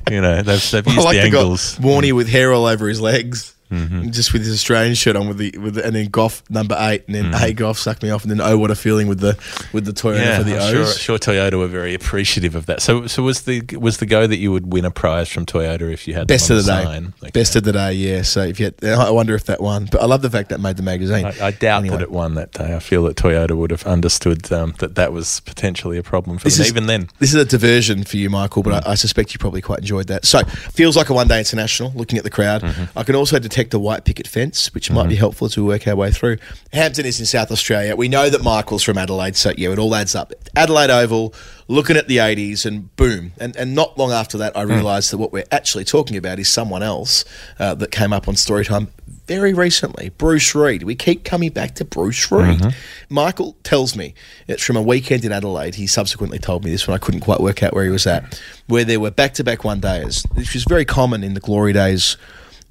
You know, they've used the angles. Warnie with hair all over his legs. Mm-hmm. Just with his Australian shirt on, and then Goff number 8, and then Hey Goff, suck me off, and then oh what a feeling with the Toyota for the O's. Sure, Toyota were very appreciative of that. So was the go that you would win a prize from Toyota if you had best of the day. Okay. Best of the day, yeah. So if you had, I wonder if that won, but I love the fact that made the magazine. I doubt that it won that day. I feel that Toyota would have understood that was potentially a problem for them even then. This is a diversion for you, Michael, but I suspect you probably quite enjoyed that. So feels like a one-day international. Looking at the crowd, I can also detect protect the white picket fence, which might be helpful as we work our way through. Hampton is in South Australia. We know that Michael's from Adelaide, so yeah, it all adds up. Adelaide Oval, looking at the 80s, and boom. And not long after that, I realised that what we're actually talking about is someone else that came up on Storytime very recently, Bruce Reid. We keep coming back to Bruce Reid. Michael tells me, it's from a weekend in Adelaide, he subsequently told me this when I couldn't quite work out where he was at, where there were back-to-back one-dayers, which was very common in the glory days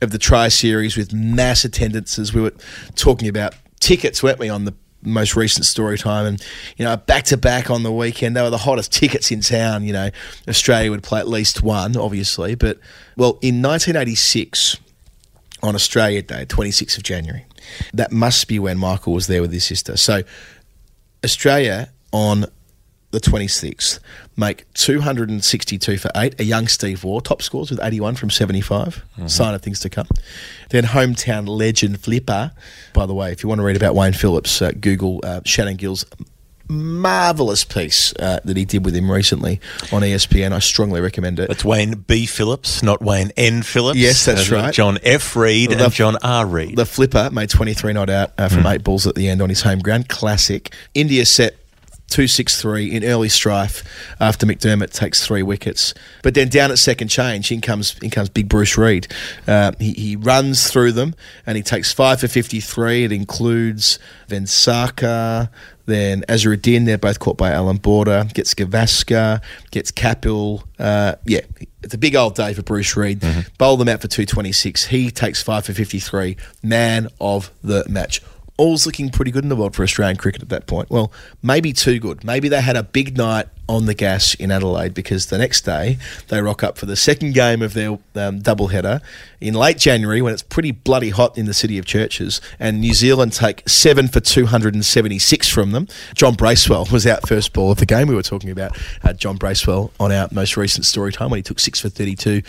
of the Tri-Series with mass attendances. We were talking about tickets, weren't we, on the most recent story time, and you know, back to back on the weekend, they were the hottest tickets in town. You know, Australia would play at least one, obviously, but well, in 1986 on Australia Day, 26th of January, that must be when Michael was there with his sister. So Australia on the 26th make 262 for 8, a young Steve Waugh, top scores with 81 from 75, sign of things to come. Then hometown legend Flipper, by the way, if you want to read about Wayne Phillips, Google Shannon Gill's marvellous piece that he did with him recently on ESPN. I strongly recommend it. It's Wayne B. Phillips, not Wayne N. Phillips. Yes, that's right. John F. Reid and John R. Reid. The Flipper made 23 not out from 8 balls at the end on his home ground. Classic. India set 2-6-3 in early strife after McDermott takes 3 wickets. But then down at second change, in comes big Bruce Reid. He runs through them and he takes 5 for 53. It includes Vensaka, then Azharuddin. They're both caught by Alan Border. Gets Gavaskar, gets Kapil. Yeah, it's a big old day for Bruce Reid. Bowl them out for 226. He takes 5 for 53. Man of the match. All's looking pretty good in the world for Australian cricket at that point. Well, maybe too good. Maybe they had a big night on the gas in Adelaide, because the next day they rock up for the second game of their doubleheader in late January when it's pretty bloody hot in the city of Churches, and New Zealand take 7 for 276 from them. John Bracewell was out first ball of the game we were talking about. John Bracewell on our most recent story time when he took 6 for 32.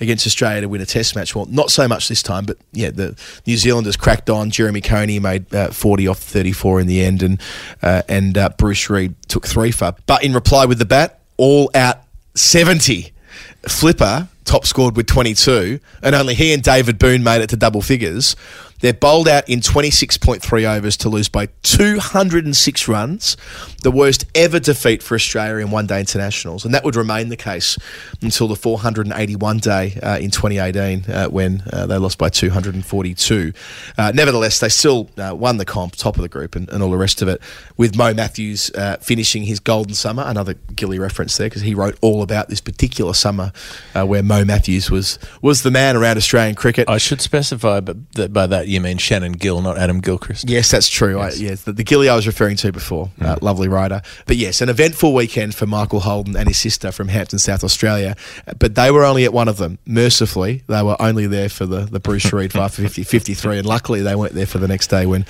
Against Australia to win a test match. Well, not so much this time, but yeah, the New Zealanders cracked on. Jeremy Coney made 40 off 34 in the end, and Bruce Reid took 3 for. But in reply with the bat, all out 70. Flipper top scored with 22, and only he and David Boone made it to double figures. They're bowled out in 26.3 overs to lose by 206 runs, the worst ever defeat for Australia in one-day internationals. And that would remain the case until the 481 day in 2018 when they lost by 242. Nevertheless, they still won the comp, top of the group and all the rest of it, with Mo Matthews finishing his golden summer, another Gilly reference there, because he wrote all about this particular summer where Mo Matthews was the man around Australian cricket. I should specify that by that you mean Shannon Gill, not Adam Gilchrist. Yes, that's true. Yes. The Gilly I was referring to before, lovely writer. But yes, an eventful weekend for Michael Holden and his sister from Hampton, South Australia. But they were only at one of them. Mercifully, they were only there for the Bruce Reid 5 for 53, and luckily they weren't there for the next day when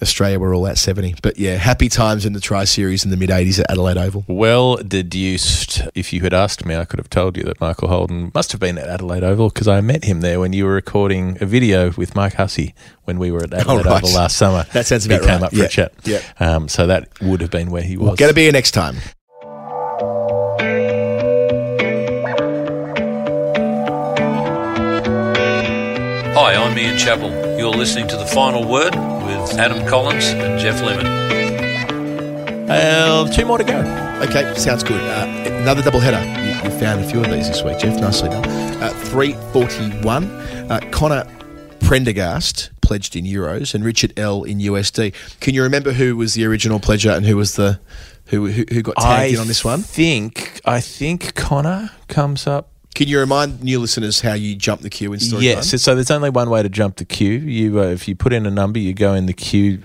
Australia were all at 70. But yeah, happy times in the Tri-Series in the mid-'80s at Adelaide Oval. Well deduced. If you had asked me, I could have told you that Michael Holden must have been at Adelaide Oval, because I met him there when you were recording a video with Mike Hussey when we were at Adelaide Oval last summer. That sounds about right. He came up for a chat. Yeah. So that would have been where he was. Got to be here next time. Hi, I'm Ian Chappell. You're listening to The Final Word with Adam Collins and Geoff Lemon. 2 more to go. Okay, sounds good. Another doubleheader. You found a few of these this week, Geoff. Nicely done. 341. Connor Prendergast pledged in euros, and Richard L in USD. Can you remember who was the original pledger and who was the who got tagged in on this one? I think Connor comes up. Can you remind new listeners how you jump the queue in Storytime? Yes, so there's only one way to jump the queue. You if you put in a number, you go in the queue.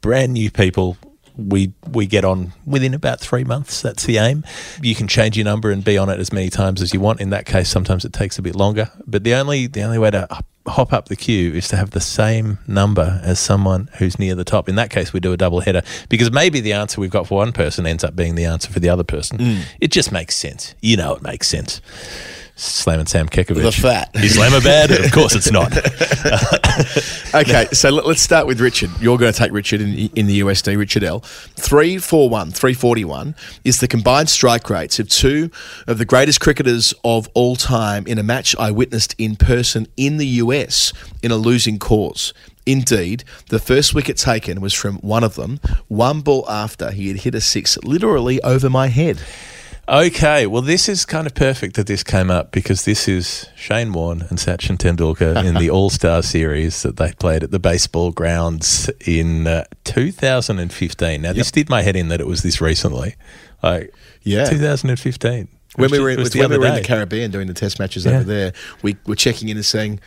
Brand new people. We get on within about 3 months. That's the aim. You can change your number and be on it as many times as you want. In that case, sometimes it takes a bit longer. But the only way to hop up the queue is to have the same number as someone who's near the top. In that case, we do a double header, because maybe the answer we've got for one person ends up being the answer for the other person. It just makes sense. You know, it makes sense. slamming Sam Kekovich. The fat. Is Islamabad? Of course it's not. Okay, so let's start with Richard. You're going to take Richard in the USD, Richard L. 341, 341 is the combined strike rates of two of the greatest cricketers of all time in a match I witnessed in person in the US in a losing cause. Indeed, the first wicket taken was from one of them, one ball after he had hit a six literally over my head. Okay, well, this is kind of perfect that this came up because this is Shane Warne and Sachin Tendulkar in the All-Star Series that they played at the baseball grounds in 2015. Now, this did my head in that it was this recently. 2015. When we were in the Caribbean doing the test matches over there, we were checking in and saying,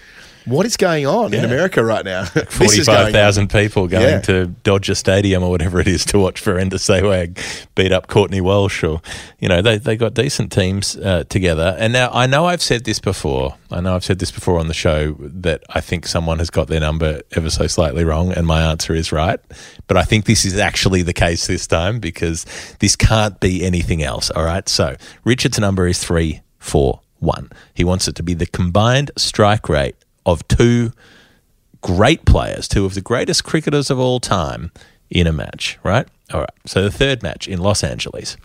what is going on in America right now? Like 45,000 people going to Dodger Stadium or whatever it is to watch Virender Sehwag beat up Courtney Welsh. Or, you know, they got decent teams together. And now I know I've said this before. I know I've said this before on the show that I think someone has got their number ever so slightly wrong and my answer is right. But I think this is actually the case this time because this can't be anything else, all right? So Richard's number is 341. He wants it to be the combined strike rate of two great players, two of the greatest cricketers of all time in a match, right? All right. So the third match in Los Angeles,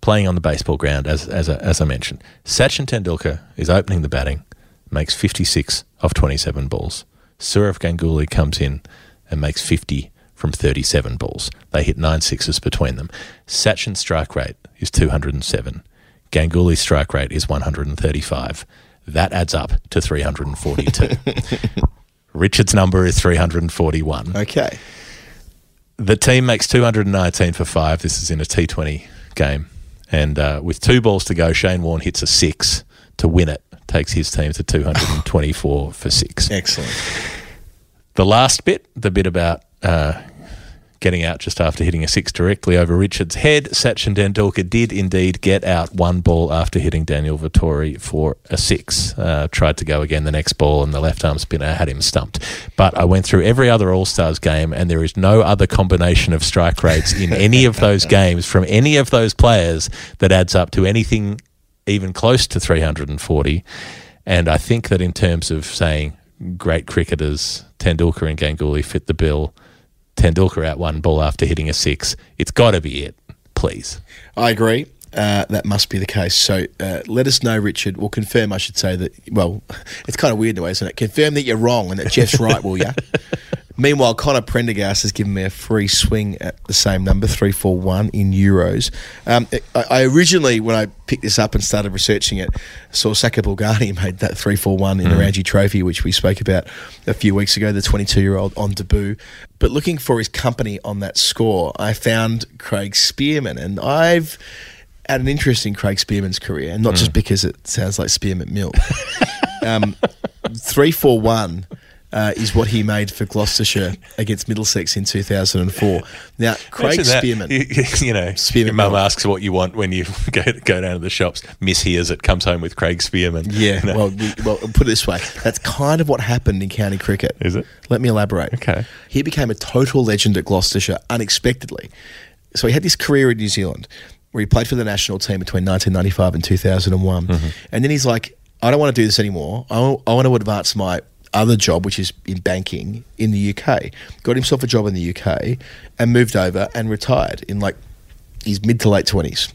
playing on the baseball ground, as I mentioned. Sachin Tendulkar is opening the batting, makes 56 of 27 balls. Sourav Ganguly comes in and makes 50 from 37 balls. They hit 9 sixes between them. Sachin's strike rate is 207. Ganguly's strike rate is 135. That adds up to 342. Richard's number is 341. Okay. The team makes 219 for five. This is in a T20 game. And with 2 balls to go, Shane Warne hits a six to win it, takes his team to 224 for six. Excellent. The last bit, the bit about getting out just after hitting a six directly over Richard's head. Sachin Tendulkar did indeed get out 1 ball after hitting Daniel Vittori for a six. Tried to go again the next ball and the left-arm spinner had him stumped. But I went through every other All-Stars game and there is no other combination of strike rates in any of those games from any of those players that adds up to anything even close to 340. And I think that in terms of saying great cricketers, Tendulkar and Ganguly fit the bill. Tendulkar out 1 ball after hitting a six. It's got to be it, please. I agree. That must be the case. So let us know, Richard. We'll confirm, I should say, that, well, it's kind of weird in a way, isn't it? Confirm that you're wrong and that Jeff's right, will you? Meanwhile, Connor Prendergast has given me a free swing at the same number, 341 in euros. I originally, when I picked this up and started researching it, saw Saka Bulgani made that 341 in the Ranji Trophy, which we spoke about a few weeks ago, the 22-year-old on debut. But looking for his company on that score, I found Craig Spearman, and I've had an interest in Craig Spearman's career, and not just because it sounds like Spearman milk. 341. Is what he made for Gloucestershire against Middlesex in 2004. Now, Craig Spearman, you know, Spearman, your mum asks what you want when you go down to the shops, mishears it, comes home with Craig Spearman. Yeah, you know? well, put it this way, that's kind of what happened in county cricket. Is it? Let me elaborate. Okay. He became a total legend at Gloucestershire unexpectedly. So he had this career in New Zealand where he played for the national team between 1995 and 2001. Mm-hmm. And then he's like, I don't want to do this anymore. I want to advance my other job, which is in banking in the UK. Got himself a job in the UK and moved over and retired in like his mid to late 20s.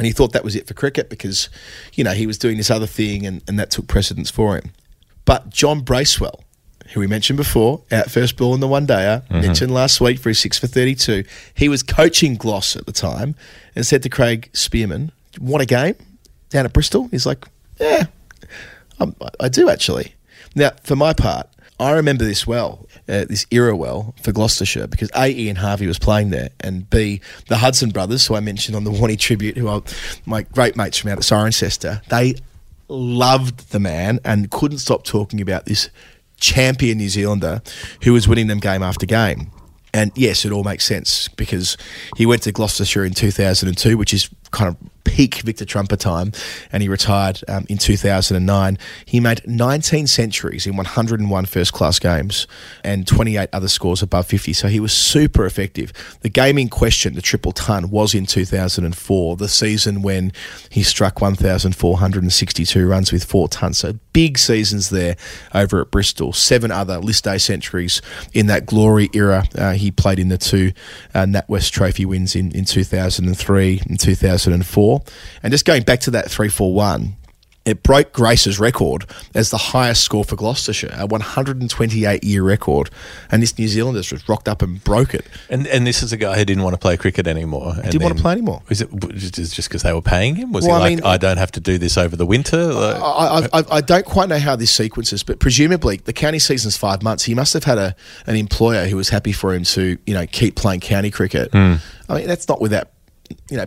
And he thought that was it for cricket because, you know, he was doing this other thing and that took precedence for him. But John Bracewell, who we mentioned before, out first ball in the one-dayer, mentioned last week for his 6 for 32, he was coaching Gloss at the time and said to Craig Spearman, want a game down at Bristol? He's like, yeah, I do actually. Now, for my part, I remember this well, this era well for Gloucestershire because A, Ian Harvey was playing there and B, the Hudson brothers, who I mentioned on the Warnie Tribute, who are my great mates from out at Cirencester, they loved the man and couldn't stop talking about this champion New Zealander who was winning them game after game. And yes, it all makes sense because he went to Gloucestershire in 2002, which is kind of peak Victor Trumper time, and he retired in 2009. He made 19 centuries in 101 first-class games and 28 other scores above 50, so he was super effective. The game in question, the triple ton, was in 2004, the season when he struck 1,462 runs with 4 tons, so big seasons there over at Bristol. 7 other List A centuries in that glory era. He played in the 2 NatWest Trophy wins in 2003 and 2004. And just going back to that 3-4-1, it broke Grace's record as the highest score for Gloucestershire, a 128-year record. And this New Zealander just rocked up and broke it. And this is a guy who didn't want to play cricket anymore. He didn't want to play anymore. Is it just because they were paying him? I mean, I don't have to do this over the winter? I don't quite know how this sequence is, but presumably the county season's 5 months. He must have had an employer who was happy for him to keep playing county cricket. Mm. I mean, that's not without...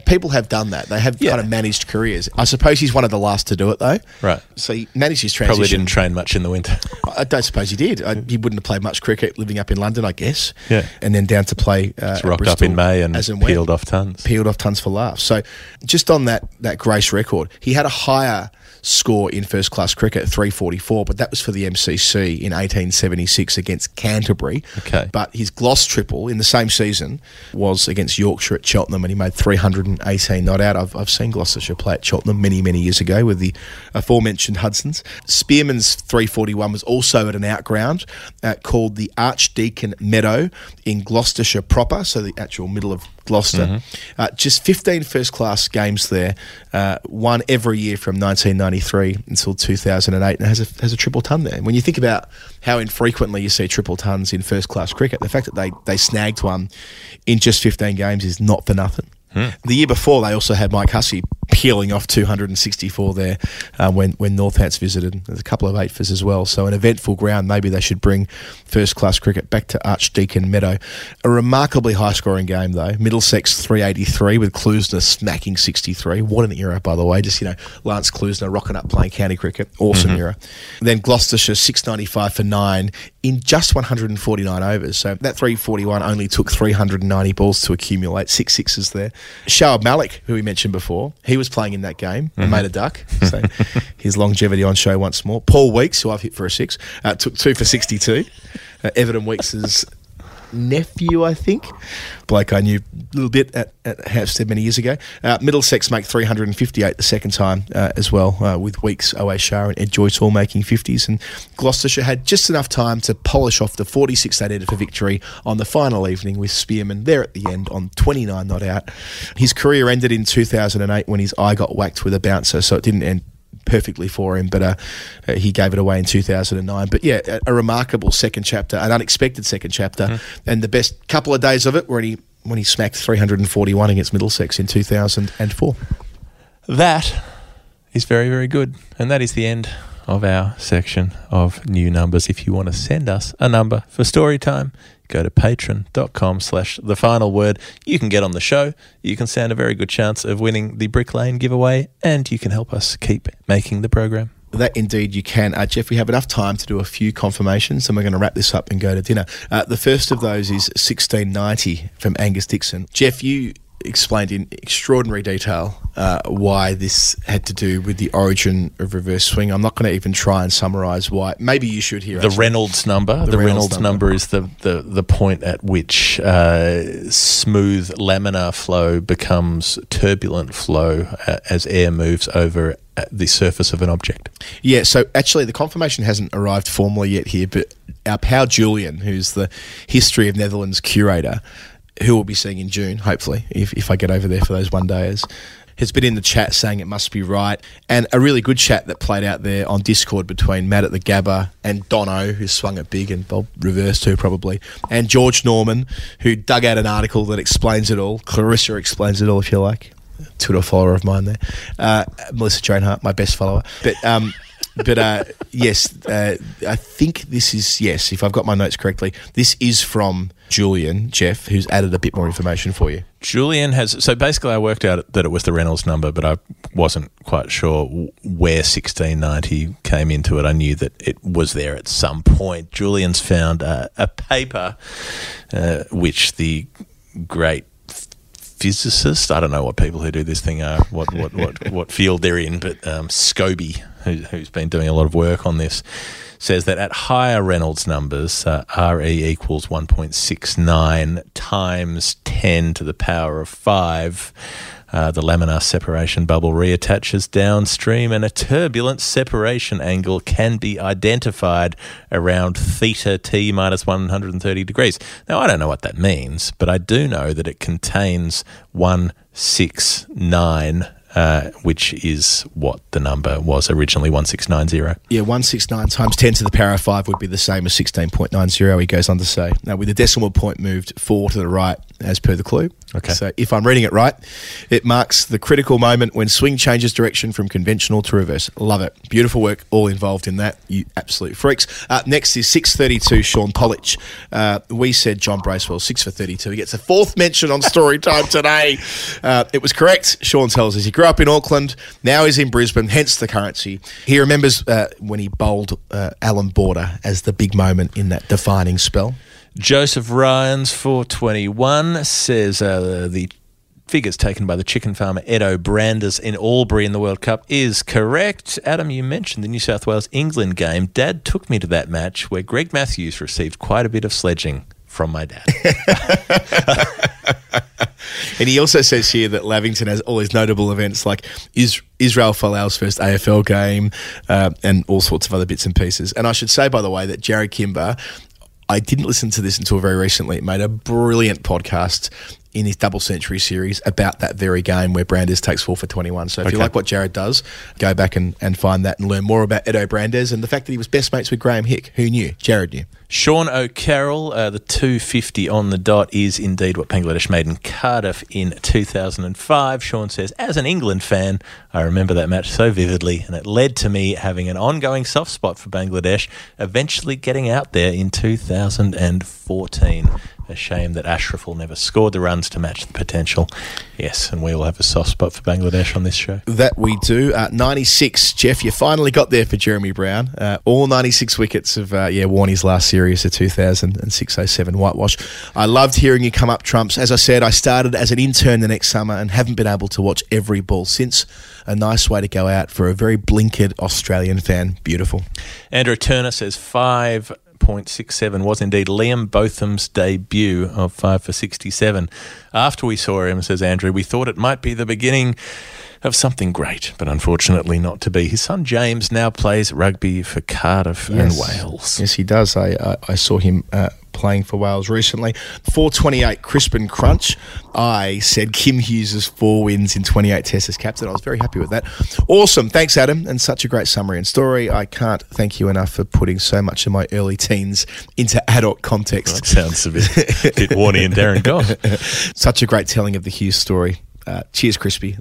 people have done that. They have kind of managed careers. I suppose he's one of the last to do it, though. Right. So he managed his transition. Probably didn't train much in the winter. I don't suppose he did. He wouldn't have played much cricket living up in London, I guess. Yeah. And then down to play at rocked Bristol up in May and peeled off tons. Peeled off tons for laughs. So just on that Grace record, he had a higher score in first-class cricket, 344, but that was for the MCC in 1876 against Canterbury. Okay. But his Gloss triple in the same season was against Yorkshire at Cheltenham, and he made 318 not out. I've seen Gloucestershire play at Cheltenham many, many years ago with the aforementioned Hudsons. Spearman's 341 was also at an outground called the Archdeacon Meadow in Gloucestershire proper, so the actual middle of Gloucester. Mm-hmm. Just 15 first-class games there, one every year from 1993 until 2008, and has a triple ton there. And when you think about how infrequently you see triple tons in first-class cricket, the fact that they snagged one in just 15 games is not for nothing. Hmm. The year before, they also had Mike Hussey peeling off 264 there when Northants visited. There's a couple of 8 as well. So an eventful ground. Maybe they should bring first-class cricket back to Archdeacon Meadow. A remarkably high-scoring game, though. Middlesex 383 with Klusener smacking 63. What an era, by the way. Just, Lance Klusener rocking up playing county cricket. Awesome era. And then Gloucestershire 695 for 9 in just 149 overs. So that 341 only took 390 balls to accumulate. 6 sixes there. Shoaib Malik, who we mentioned before, he was playing in that game and made a duck. So his longevity on show once more. Paul Weeks, who I've hit for a 6, took 2 for 62. Everton Weeks' nephew, I think. Blake I knew a little bit at Hampstead many years ago. Middlesex make 358 the second time as well, with Weeks, O.A. Shah and Ed Joyce all making 50s. And Gloucestershire had just enough time to polish off the 46 they needed for victory on the final evening with Spearman there at the end on 29 not out. His career ended in 2008 when his eye got whacked with a bouncer, so it didn't end perfectly for him, but he gave it away in 2009. But yeah, a remarkable second chapter, an unexpected second chapter, and the best couple of days of it were when he smacked 341 against Middlesex in 2004. That is very, very good, and that is the end of our section of new numbers. If you want to send us a number for story time, go to patreon.com/thefinalword. You can get on the show. You can stand a very good chance of winning the Brick Lane giveaway, and you can help us keep making the program. That indeed you can. Geoff, we have enough time to do a few confirmations, and we're going to wrap this up and go to dinner. The first of those is 1690 from Angus Dixon. Geoff, you explained in extraordinary detail why this had to do with the origin of reverse swing. I'm not going to even try and summarise why. Maybe you should hear it. The Reynolds number. The Reynolds number is the point at which smooth laminar flow becomes turbulent flow as air moves over at the surface of an object. Yeah, so actually the confirmation hasn't arrived formally yet here, but our pal Julian, who's the History of Netherlands curator, who we'll be seeing in June, hopefully, if I get over there for those one-dayers, has been in the chat saying it must be right. And a really good chat that played out there on Discord between Matt at the Gabba and Dono, who swung it big and Bob reversed too probably, and George Norman, who dug out an article that explains it all. Clarissa explains it all, if you like. Twitter follower of mine there. Melissa Jane Hart, my best follower. But yes, I think this is, yes, if I've got my notes correctly, this is from Julian, Geoff, who's added a bit more information for you. Julian has, so basically I worked out that it was the Reynolds number, but I wasn't quite sure where 1690 came into it. I knew that it was there at some point. Julian's found a paper which the great physicist. I don't know what people who do this thing are, what field they're in, but Scobie, who's been doing a lot of work on this, says that at higher Reynolds numbers, RE equals 1.69 times 10 to the power of 5, the laminar separation bubble reattaches downstream and a turbulent separation angle can be identified around theta T minus 130 degrees. Now, I don't know what that means, but I do know that it contains 169, which is what the number was originally, 1690. Yeah, 169 times 10 to the power of 5 would be the same as 16.90, he goes on to say. Now, with the decimal point moved 4 to the right as per the clue. Okay. So if I'm reading it right, it marks the critical moment when swing changes direction from conventional to reverse. Love it. Beautiful work all involved in that, you absolute freaks. Next is 632, Sean Pollich. We said John Bracewell, 6 for 32. He gets a fourth mention on Story Time today. It was correct. Sean tells us he grew up in Auckland, now he's in Brisbane, hence the currency. He remembers when he bowled Alan Border as the big moment in that defining spell. Joseph Ryans, 421, says the figures taken by the chicken farmer Edo Brandes in Albury in the World Cup is correct. Adam, you mentioned the New South Wales-England game. Dad took me to that match where Greg Matthews received quite a bit of sledging from my dad. And he also says here that Lavington has all these notable events like Israel Folau's first AFL game and all sorts of other bits and pieces. And I should say, by the way, that Jarry Kimber, I didn't listen to this until very recently, made a brilliant podcast in his double century series about that very game where Brandes takes 4 for 21. So if you like what Jared does, go back and find that and learn more about Edo Brandes and the fact that he was best mates with Graham Hick. Who knew? Jared knew. Sean O'Carroll, the 250 on the dot is indeed what Bangladesh made in Cardiff in 2005. Sean says, as an England fan, I remember that match so vividly and it led to me having an ongoing soft spot for Bangladesh, eventually getting out there in 2014. A shame that Ashraful never scored the runs to match the potential. Yes, and we all have a soft spot for Bangladesh on this show. That we do. 96, Jeff, you finally got there for Jeremy Brown. All 96 wickets of, Warnie's last series, the 2006-07 whitewash. I loved hearing you come up trumps. As I said, I started as an intern the next summer and haven't been able to watch every ball since. A nice way to go out for a very blinkered Australian fan. Beautiful. Andrew Turner says 5.67 was indeed Liam Botham's debut of 5 for 67. After we saw him, says Andrew, we thought it might be the beginning of something great, but unfortunately not to be. His son James now plays rugby for Cardiff and Wales. Yes, he does. I saw him playing for Wales recently. 428, Crispin Crunch. I said Kim Hughes' 4 wins in 28 tests as captain. I was very happy with that. Awesome. Thanks, Adam, and such a great summary and story. I can't thank you enough for putting so much of my early teens into adult context. That sounds a bit Warnie and Darren Goff. Such a great telling of the Hughes story. Cheers, Crispy.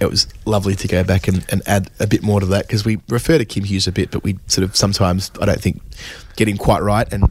It was lovely to go back and add a bit more to that because we refer to Kim Hughes a bit, but we sort of sometimes, I don't think, get him quite right. And,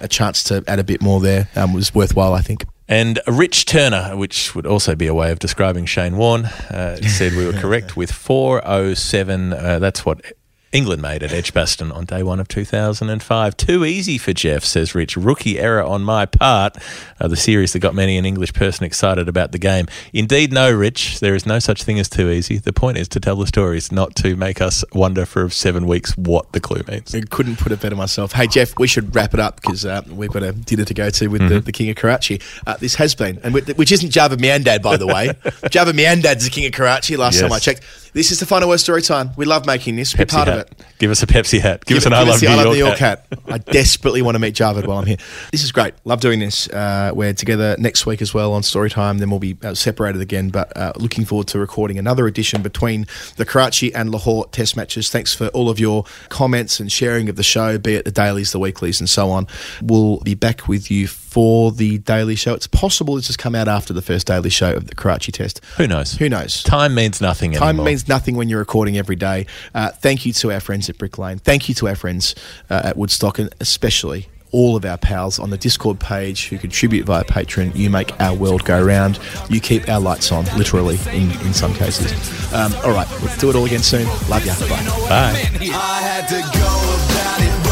a chance to add a bit more there was worthwhile, I think. And Rich Turner, which would also be a way of describing Shane Warne, said we were correct with 407. That's what England made at Edgbaston on day 1 of 2005. Too easy for Jeff, says Rich. Rookie error on my part. The series that got many an English person excited about the game. Indeed, no, Rich. There is no such thing as too easy. The point is to tell the stories, not to make us wonder for 7 weeks what the clue means. I couldn't put it better myself. Hey, Jeff, we should wrap it up because we've got a dinner to go to with the King of Karachi. This has been, and which isn't Javed Miandad, by the way. Javed Miandad's the King of Karachi last time I checked. This is the final word story time. We love making this. We're part of it. Give us a Pepsi hat. Give us an I love New York hat. I desperately want to meet Javed while I'm here. This is great. Love doing this. We're together next week as well on Storytime. Then we'll be separated again. But looking forward to recording another edition between the Karachi and Lahore test matches. Thanks for all of your comments and sharing of the show, be it the dailies, the weeklies and so on. We'll be back with you for the daily show. It's possible it's just come out after the first daily show of the Karachi test. Who knows? Time means nothing anymore. Time means nothing when you're recording every day. Thank you to our friends at Brick Lane. Thank you to our friends at Woodstock, and especially all of our pals on the Discord page who contribute via Patreon. You make our world go round. You keep our lights on, literally, in some cases. All right, we'll do it all again soon. Love ya. Bye. I had to go about it.